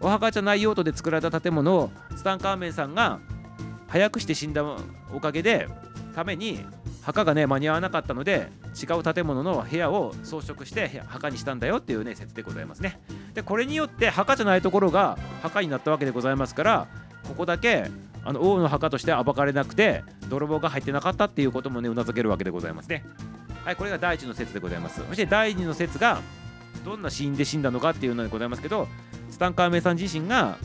お墓じゃない用途で作られた建物をツタンカーメンさんが早くして死んだおかげでために墓がね間に合わなかったので違う建物の部屋を装飾して墓にしたんだよっていうね説でございますね。でこれによって墓じゃないところが墓になったわけでございますから、ここだけ王の墓として暴かれなくて泥棒が入ってなかったっていうこともねうなずけるわけでございますね。はい、これが第一の説でございます。そして第二の説がどんな死因で死んだのかっていうのでございますけど、ツタンカーメンさん自身が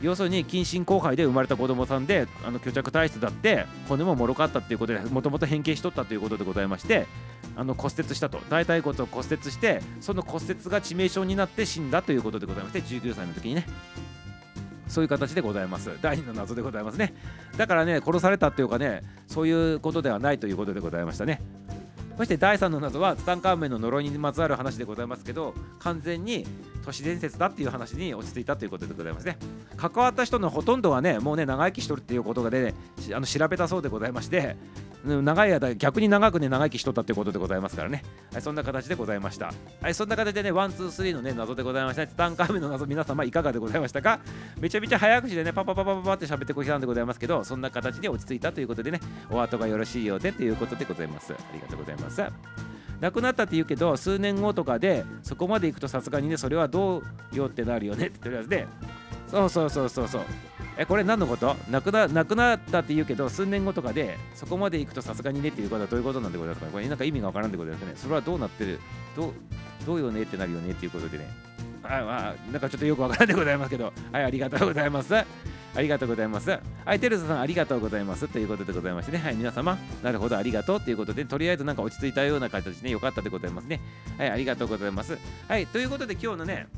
要するに近親交配で生まれた子供さんで、虚弱体質だって骨も脆かったということで、もともと変形しとったということでございまして、骨折したと、大腿骨を骨折して、その骨折が致命傷になって死んだということでございまして、19歳の時にね、そういう形でございます。第2の謎でございますね。だからね、殺されたというかね、そういうことではないということでございましたね。そして第3の謎はツタンカーメンの呪いにまつわる話でございますけど、完全に都市伝説だっていう話に落ち着いたということでございますね。関わった人のほとんどはね、もうね、長生きしとるっていうことがね、調べたそうでございまして、長い間逆に長くね、長生きしとったっていうことでございますからね、はい、そんな形でございました。はい、そんな形でね、ワンツースリーのね、謎でございましたね。ツタンカーメンの謎、皆様いかがでございましたか？めちゃめちゃ早口でね、パパパパパパって喋ってこいなんでございますけど、そんな形で落ち着いたということでね、お後がよろしいようでということでございます。ありがとうございます。亡くなったって言うけど、数年後とかでそこまで行くとさすがにね、それはどうよってなるよねってとりあえずね、そう、これ何のこと？亡くなったって言うけど、数年後とかでそこまで行くとさすがにねっていうことはどういうことなんでございますか？これなんか意味がわからんでございますね。それはどうなってる、どうよねってなるよねっていうことでね、なんかちょっとよくわからんでございますけど、はい、ありがとうございます。ありがとうございます。はい、テルさんありがとうございますということでございましてね、はい、皆様、なるほど、ありがとうということで、とりあえずなんか落ち着いたような形で、ね、よかったでございますね。はい、ありがとうございます。はい、ということで今日のね、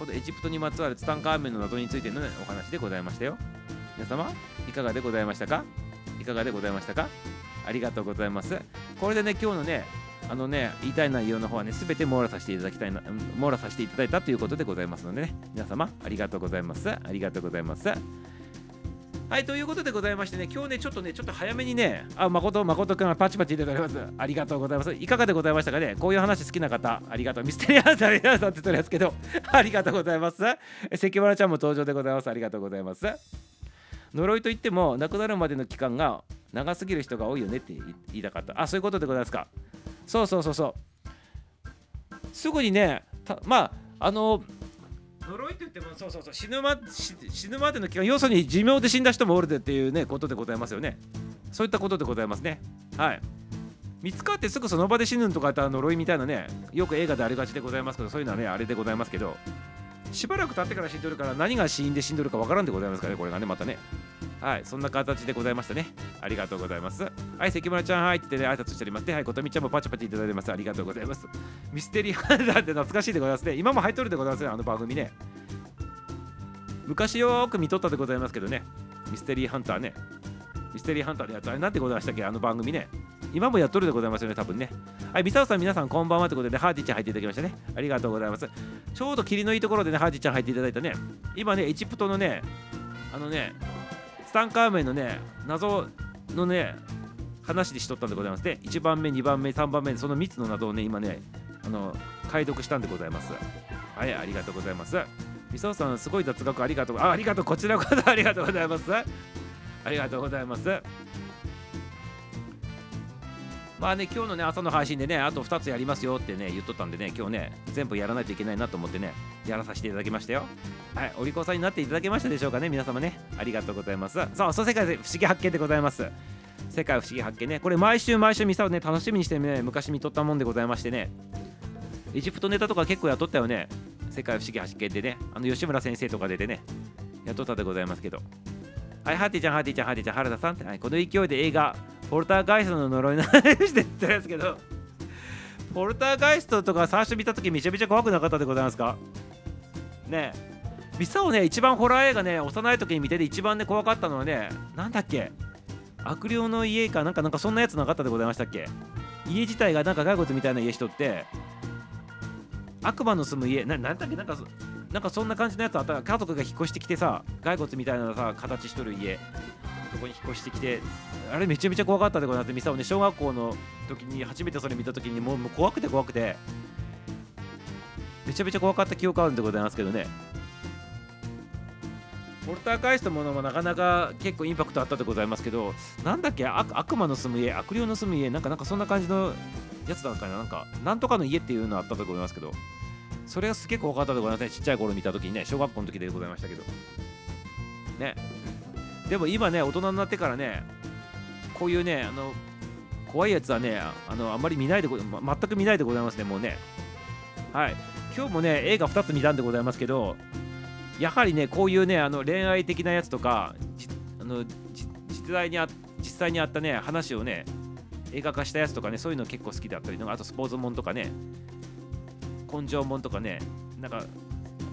このエジプトにまつわるツタンカーメンの謎についての、ね、お話でございましたよ。皆様、いかがでございましたか？いかがでございましたか？ありがとうございます。これでね、今日のね、言いたい内容の方はね、すべて網羅させていただいたということでございますのでね、皆様ありがとうございます。ありがとうございます。はい、ということでございましてね、今日ね、ちょっと早めにね、誠くんはパチパチ入れております。ありがとうございます。いかがでございましたかね？こういう話好きな方、ありがとう。ミステリアンサー皆さんってとりますけど、ありがとうございます。関原ちゃんも登場でございます。ありがとうございます。呪いといっても亡くなるまでの期間が長すぎる人が多いよねって言いたかった。あ、そういうことでございますか。そう、すぐにね、呪いといっても死ぬまでの期間、要するに寿命で死んだ人もおるでっていうね、ことでございますよね。そういったことでございますね。はい、見つかってすぐその場で死ぬとかって呪いみたいなね、よく映画でありがちでございますけど、そういうのはね、あれでございますけど、しばらく経ってから死んどるから、何が死因で死んどるかわからんでございますからね、これがね、またね。はい、そんな形でございましたね。ありがとうございます。はい、関村ちゃん、はいってね、挨拶しておりますね。はい、ことみちゃんもパチパチいただいてます。ありがとうございます。ミステリーハンターって懐かしいでございますね。今も入っとるでございますね。番組ね、昔よく見とったでございますけどね、ミステリーハンターのやつ、あれなんてございましたっけ、番組ね、今もやっとるでございますよね、多分ね。はい、ミサオさん、皆さんこんばんはということで、ハーティちゃん入っていただきましたね。ありがとうございます。ちょうど霧のいいところでね、ハーティちゃん入っていただいたね。今ね、エジプトのね、ツタンカーメンのね、謎のね、話でしとったんでございますね。1番目、2番目、3番目、その3つの謎をね、今ね、解読したんでございます。はい、ありがとうございます。みそさん、すごい雑学ありがとう。ありがとう、こちらこそありがとうございます。ありがとうございます。まあね、今日のね、朝の配信でね、あと2つやりますよってね、言っとったんでね、今日ね、全部やらないといけないなと思ってね、やらさせていただきましたよ。はい、お利口さんになっていただけましたでしょうかね、皆様ね。ありがとうございます。そう、世界不思議発見でございます。世界不思議発見ね、これ毎週ミサをね、楽しみにしてね、昔見とったもんでございましてね、エジプトネタとか結構やっとったよね、世界不思議発見でね、吉村先生とか出てね、やっとったでございますけど。はい、ハーティちゃん、原田さんって、はい、この勢いで映画、ポルターガイストの呪いの話してたんですけど、ポルターガイストとか最初見たときめちゃめちゃ怖くなかったでございますかね。ミサをね、一番ホラー映画ね、幼い時に見てて一番ね、怖かったのはね、なんだっけ、悪霊の家かなんかそんなやつなかったでございましたっけ。家自体がなんか骸骨みたいな家しとって、悪魔の住む家なんだっけ、なんかそんな感じのやつあった。家族が引っ越してきてさ、骸骨みたいなさ形しとる家、そこに引っ越してきて、あれめちゃめちゃ怖かったでございます。ミサをね、小学校の時に初めてそれ見た時にもう怖くてめちゃめちゃ怖かった記憶あるんでございますけどね。ポルターガイストものもなかなか結構インパクトあったでございますけど、なんだっけ、悪魔の住む家、悪霊の住む家、なんかそんな感じのやつなのかな、なんとかの家っていうのあったと思いますけど、それがすげえ怖かったでございますね。ちっちゃい頃見た時にね、小学校の時でございましたけどね。でも今ね、大人になってからね、こういうね、怖いやつはね、あまり全く見ないでございますね、もうね。はい、今日もね、映画2つ見たんでございますけど、やはりね、こういうね、恋愛的なやつとか、実際にあったね、話をね、映画化したやつとかね、そういうの結構好きだったりの、あとスポーツもんとかね、根性もんとかね、なんか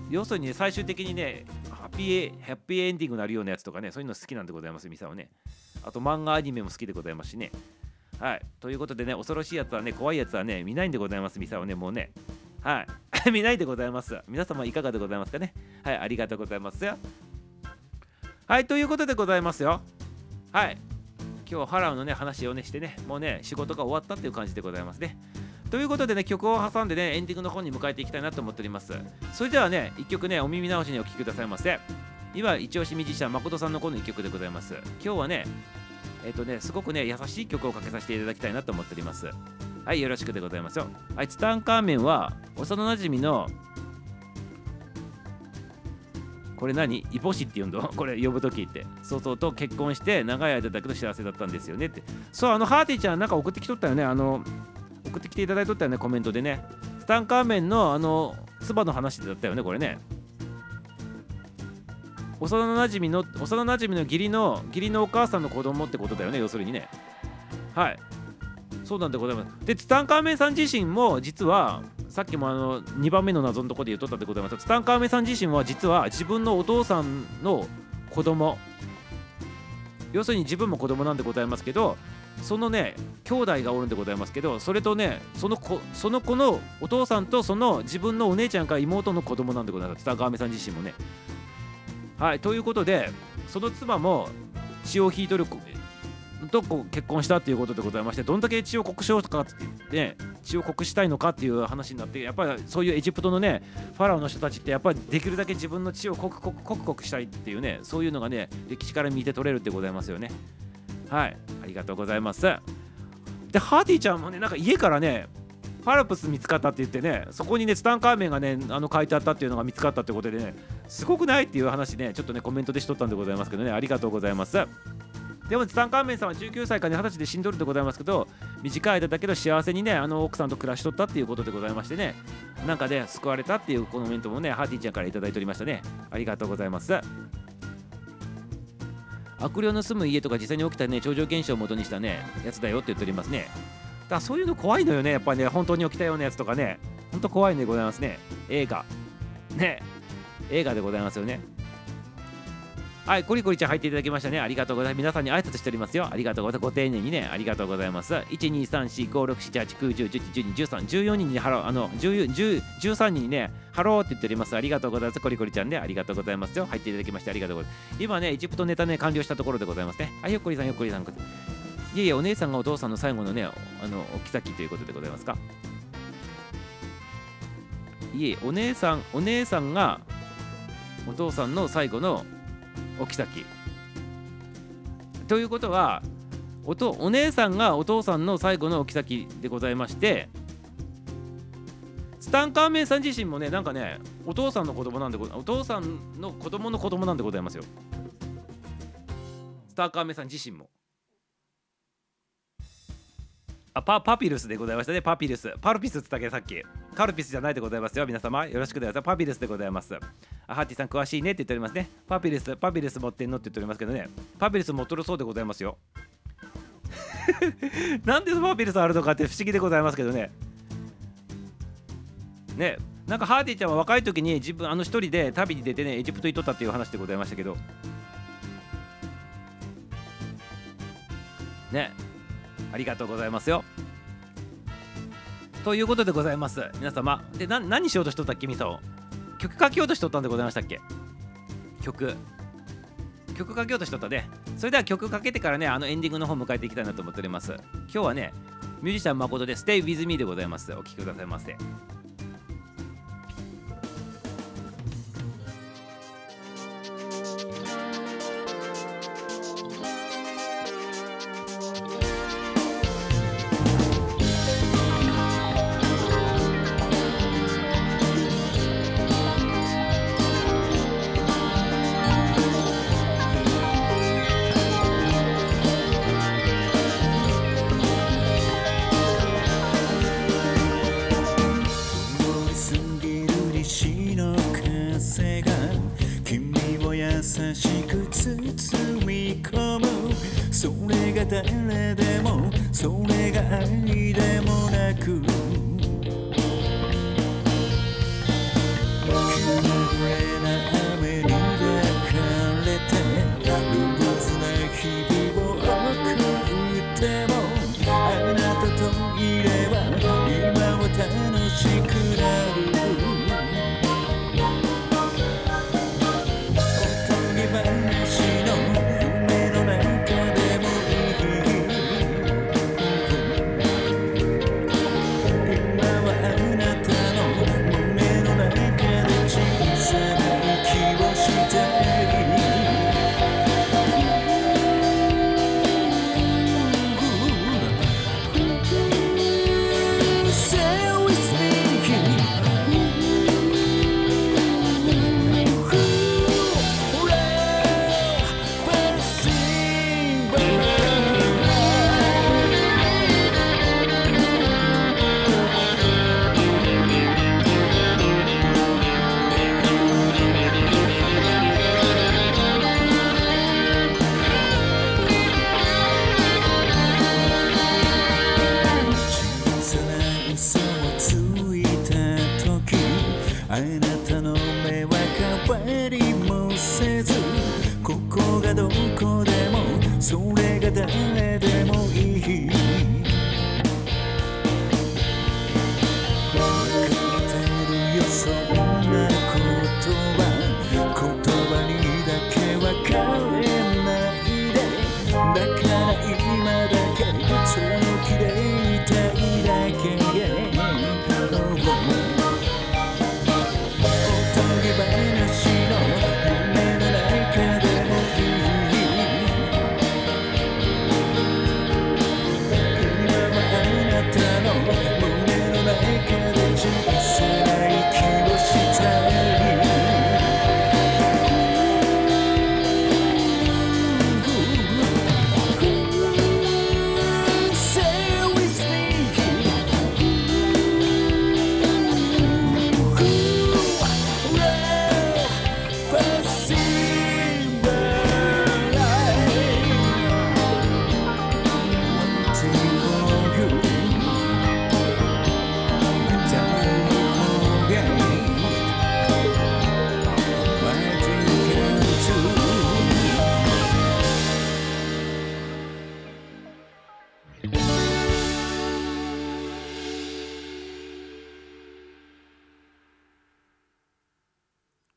要するに、ね、最終的にね、ハッピーエンディングになるようなやつとかね、そういうの好きなんでございます、ミサはね。あと漫画アニメも好きでございますしね。はい、ということでね、恐ろしいやつはね、怖いやつはね、見ないんでございます、ミサはね、もうね。はい、見ないでございます。皆様いかがでございますかね。はい、ありがとうございますよ。はい、ということでございますよ。はい、今日ハラウのね、話をね、してね、もうね、仕事が終わったっていう感じでございますね。ということでね、曲を挟んでね、エンディングの方に向かえていきたいなと思っております。それではね、一曲ね、お耳直しにお聴きくださいませ。今、一押しミュージシャンMAKOTOさんのこの一曲でございます。今日はね、すごくね、優しい曲をかけさせていただきたいなと思っております。はい、よろしくでございますよ。はい、ツタンカーメンは、幼なじみの、これ何？イボシって呼んだ？これ呼ぶときって。そうそうと結婚して、長い間だけど幸せだったんですよねって。そう、ハーティちゃんなんか送ってきとったよね。送ってきていただいとったよね、コメントでね。ツタンカーメンの唾の話だったよね、これね。幼なじみの義理のお母さんの子供ってことだよね、要するにね。はい。そうなんでございます。で、ツタンカーメンさん自身も実は、さっきも2番目の謎のところで言っとったでございます。ツタンカーメンさん自身は実は自分のお父さんの子供、要するに自分も子供なんでございますけど、そのね、兄弟がおるんでございますけど、それとね、その子のお父さんとその自分のお姉ちゃんか妹の子供なんでございます。ツタンカーメンさん自身もね。はい、ということで、その妻も血を引いとると結婚したということでございまして、どんだけ血を濃くしようかって言って、ね、血を濃くしたいのかっていう話になって、やっぱりそういうエジプトのね、ファラオの人たちってやっぱりできるだけ自分の血を濃くしたいっていうね、そういうのがね、歴史から見て取れるってございますよね。はい、ありがとうございます。で、ハーティちゃんもね、なんか家からね、パラプス見つかったって言ってね、そこにね、ツタンカーメンがね、書いてあったっていうのが見つかったってことでね、すごくないっていう話ね、ちょっとね、コメントでしとったんでございますけどね、ありがとうございます。でもツタンカーメンさんは19歳から20歳で死んどるでございますけど、短い間だけど幸せにね、奥さんと暮らしとったっていうことでございましてね、なんかね、救われたっていうコメントもね、ハーティちゃんからいただいておりましたね。ありがとうございます。悪霊の住む家とか実際に起きたね、超常現象を元にしたね、やつだよって言っておりますね。だ、そういうの怖いのよね、やっぱりね、本当に起きたようなやつとかね、本当怖いんでございますね。映画でございますよね。はい、コリコリちゃん入っていただきましたね。ありがとうございます。皆さんに挨拶しておりますよ。ありがとうございます。ご丁寧にね、ありがとうございます。1、2、3、4、5、6、7、8、9、10、11、12、13、14人にハロー、13人にね、ハローって言っております。ありがとうございます。コリコリちゃんね、ありがとうございますよ。入っていただきましてありがとうございます。今ね、エジプトネタね、完了したところでございますね。はい、よっこりさん。いえいえ、お姉さんがお父さんの最後のね、妃ということでございますか。いえ、お姉さんがお父さんの最後の妃ということは、お姉さんがお父さんの最後の妃でございまして、ツタンカーメンさん自身もね、なんかね、お父さんの子供の子供なんでございますよ。ツタンカーメンさん自身もパピルスでございましたね。パルピスつったっけ、さっきカルピスじゃないでございますよ。皆様よろしくお願いします。パピルスでございます。ハーティさん詳しいねって言っておりますね。パピルス持ってんのって言っておりますけどね、パピルス持っとるそうでございますよ。なんでパピルスあるのかって不思議でございますけどね、なんかハーティちゃんは若い時に自分一人で旅に出てね、エジプト行っとったっていう話でございましたけどね、ありがとうございますよ。ということでございます。皆様。で、何しようとしとったっけ、ミサオ。曲書きようとしとったんでございましたっけ。曲書きようとしとったね。それでは曲かけてからね、エンディングの方迎えていきたいなと思っております。今日はね、ミュージシャンMAKOTOで Stay With Me でございます。お聴きくださいませ。しく包み込む。それが誰でもそれが愛でもなく、あなたの目は変わりもせず、ここがどこでもそれが誰でもいい。分かってるよそんなことは、言葉にだけは変えないで、だから今だけその気でいたいだけ。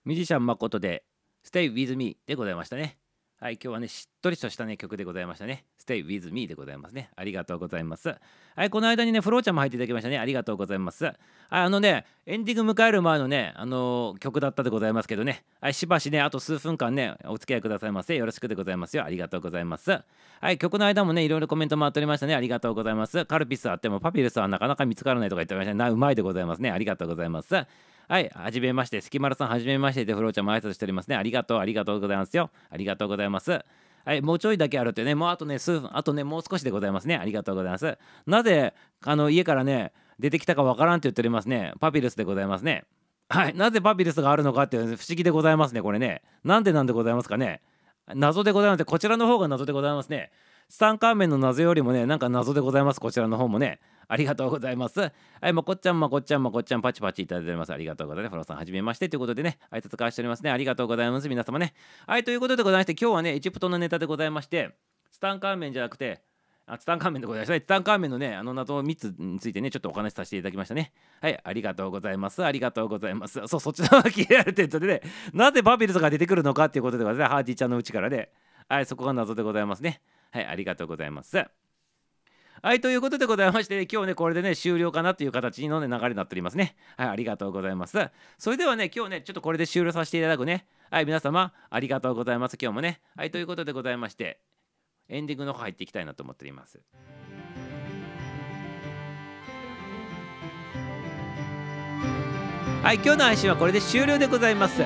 ミュージシャンMAKOTOで Stay with me でございましたね。はい、今日はね、しっとりとしたね曲でございましたね。Stay with me でございますね。ありがとうございます。はい、この間にね、フローちゃんも入っていただきましたね。ありがとうございます。エンディング迎える前のね、曲だったでございますけどね。はい、しばしね、あと数分間ね、お付き合いくださいませ。よろしくでございますよ。ありがとうございます。はい、曲の間もね、いろいろコメント回っておりましたね。ありがとうございます。カルピスあってもパピルスはなかなか見つからないとか言ってましたね。うまいでございますね。ありがとうございます。はい、はじめまして、すきまるさん、はじめましてで、フローちゃんも挨拶しておりますね。ありがとうございますよ。ありがとうございます。はい、もうちょいだけあるってね、もうあとね、数分、あとね、もう少しでございますね。ありがとうございます。なぜ、家からね、出てきたかわからんって言っておりますね。パピルスでございますね。はい、なぜパピルスがあるのかっていうのは不思議でございますね、これね。なんでございますかね。謎でございます。こちらの方が謎でございますね。ツタンカーメンの謎よりもね、なんか謎でございます。こちらの方もね。ありがとうございます。はい、まこっちゃん、パチパチいただいております。ありがとうございます。フローさん、はじめましてということでね、挨拶交わしておりますね。ありがとうございます。皆様ね。はい、ということでございまして、今日はね、エジプトのネタでございまして、ツタンカーメンでございましたね。ツタンカーメンのね、謎3つについてね、ちょっとお話しさせていただきましたね。はい、ありがとうございます。ありがとうございます。そう、そっちの方が聞いてられてるのでね、なぜパピルスが出てくるのかっていうことでございますね。ハーティーちゃんのうちからね。はい、そこが謎でございますね。はい、ありがとうございます。はい、ということでございまして、今日ね、これでね、終了かなという形のね、流れになっておりますね。はい、ありがとうございます。それではね、今日ね、ちょっとこれで終了させていただくね。はい、皆様、ありがとうございます。今日もね。はい、ということでございまして、エンディングの方入っていきたいなと思っております。はい、今日の配信はこれで終了でございます。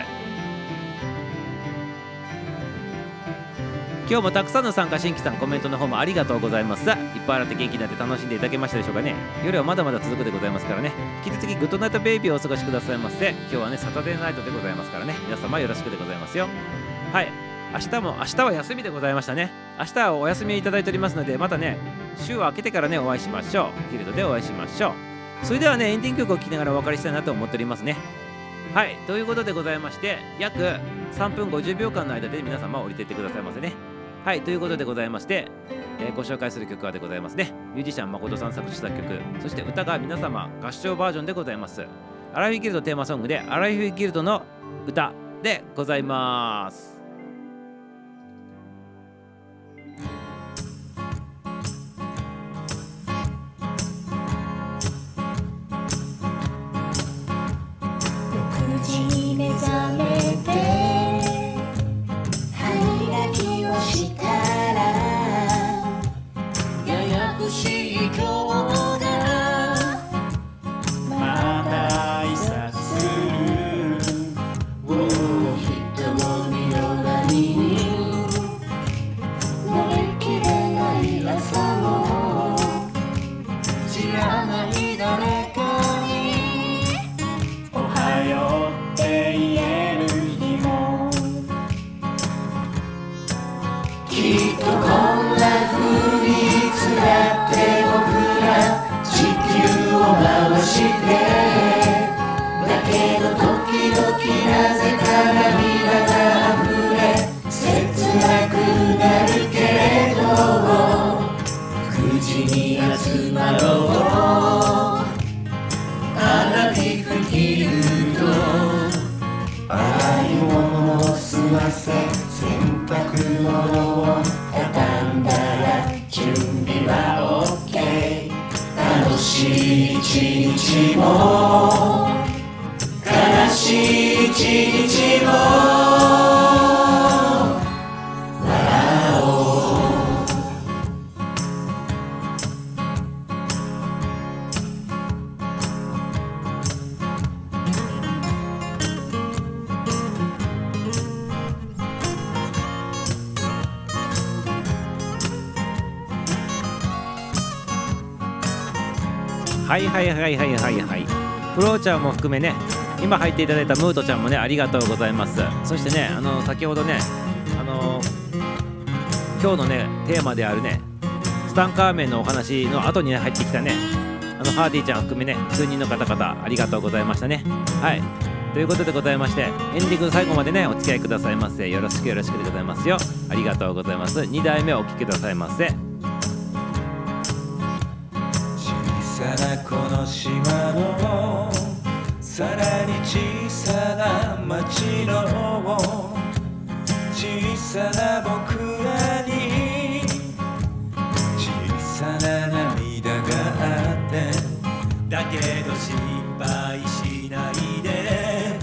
今日もたくさんの参加、新規さん、コメントの方もありがとうございます。いっぱい洗って元気になって楽しんでいただけましたでしょうかね。夜はまだまだ続くでございますからね。引き続きグッドナイトベイビーをお過ごしくださいませ。今日はね、サタデーナイトでございますからね。皆様よろしくでございますよ。はい、明日は休みでございましたね。明日はお休みいただいておりますので、またね、週を明けてからね、お会いしましょう。ギルドでお会いしましょう。それではね、エンディング曲を聴きながらお別れしたいなと思っておりますね。はい、ということでございまして、約3分50秒間の間で皆様降りていってくださいませね。はい、ということでございまして、ご紹介する曲はでございますね。ミュージシャンMAKOTOさん作詞作曲、そして歌が皆様合唱バージョンでございます。アラフィギルドテーマソングで、アラフィギルドの歌でございます。はいはいはいはいはいはい。フローちゃんも含めね、今入っていただいたムートちゃんもね、ありがとうございます。そしてね、先ほどね、今日のね、テーマであるね、ツタンカーメンのお話の後に、ね、入ってきたね、ハーディーちゃん含めね、数人の方々、ありがとうございましたね。はい。ということでございまして、エンディング最後までね、お付き合いくださいませ。よろしくよろしくでございますよ。ありがとうございます。2代目お聴きくださいませ。この島のさらに小さな町の小さな僕らに小さな涙があって、だけど心配しないで、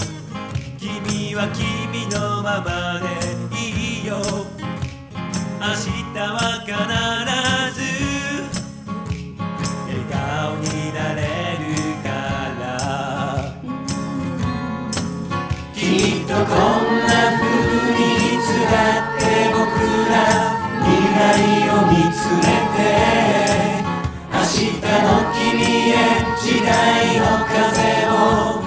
君は君のままでいいよ、明日は必ずこんな風にいつだって僕ら未来を見つめて、明日の君へ時代の風を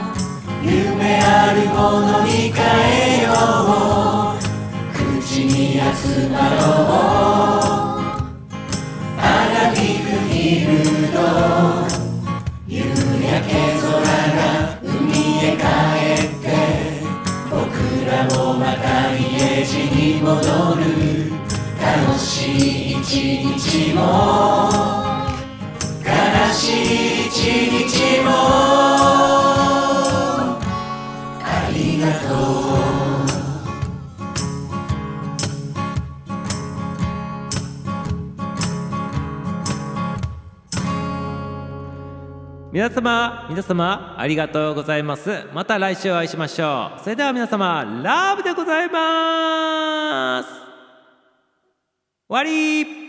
夢あるものに変えよう、口に集まろう、アラフィフギルド、夕焼け空が海へ帰って、僕らもまた家路に戻る、楽しい一日も悲しい一日もありがとう。皆様ありがとうございます。また来週お会いしましょう。それでは皆様、ラブでございます。終わり。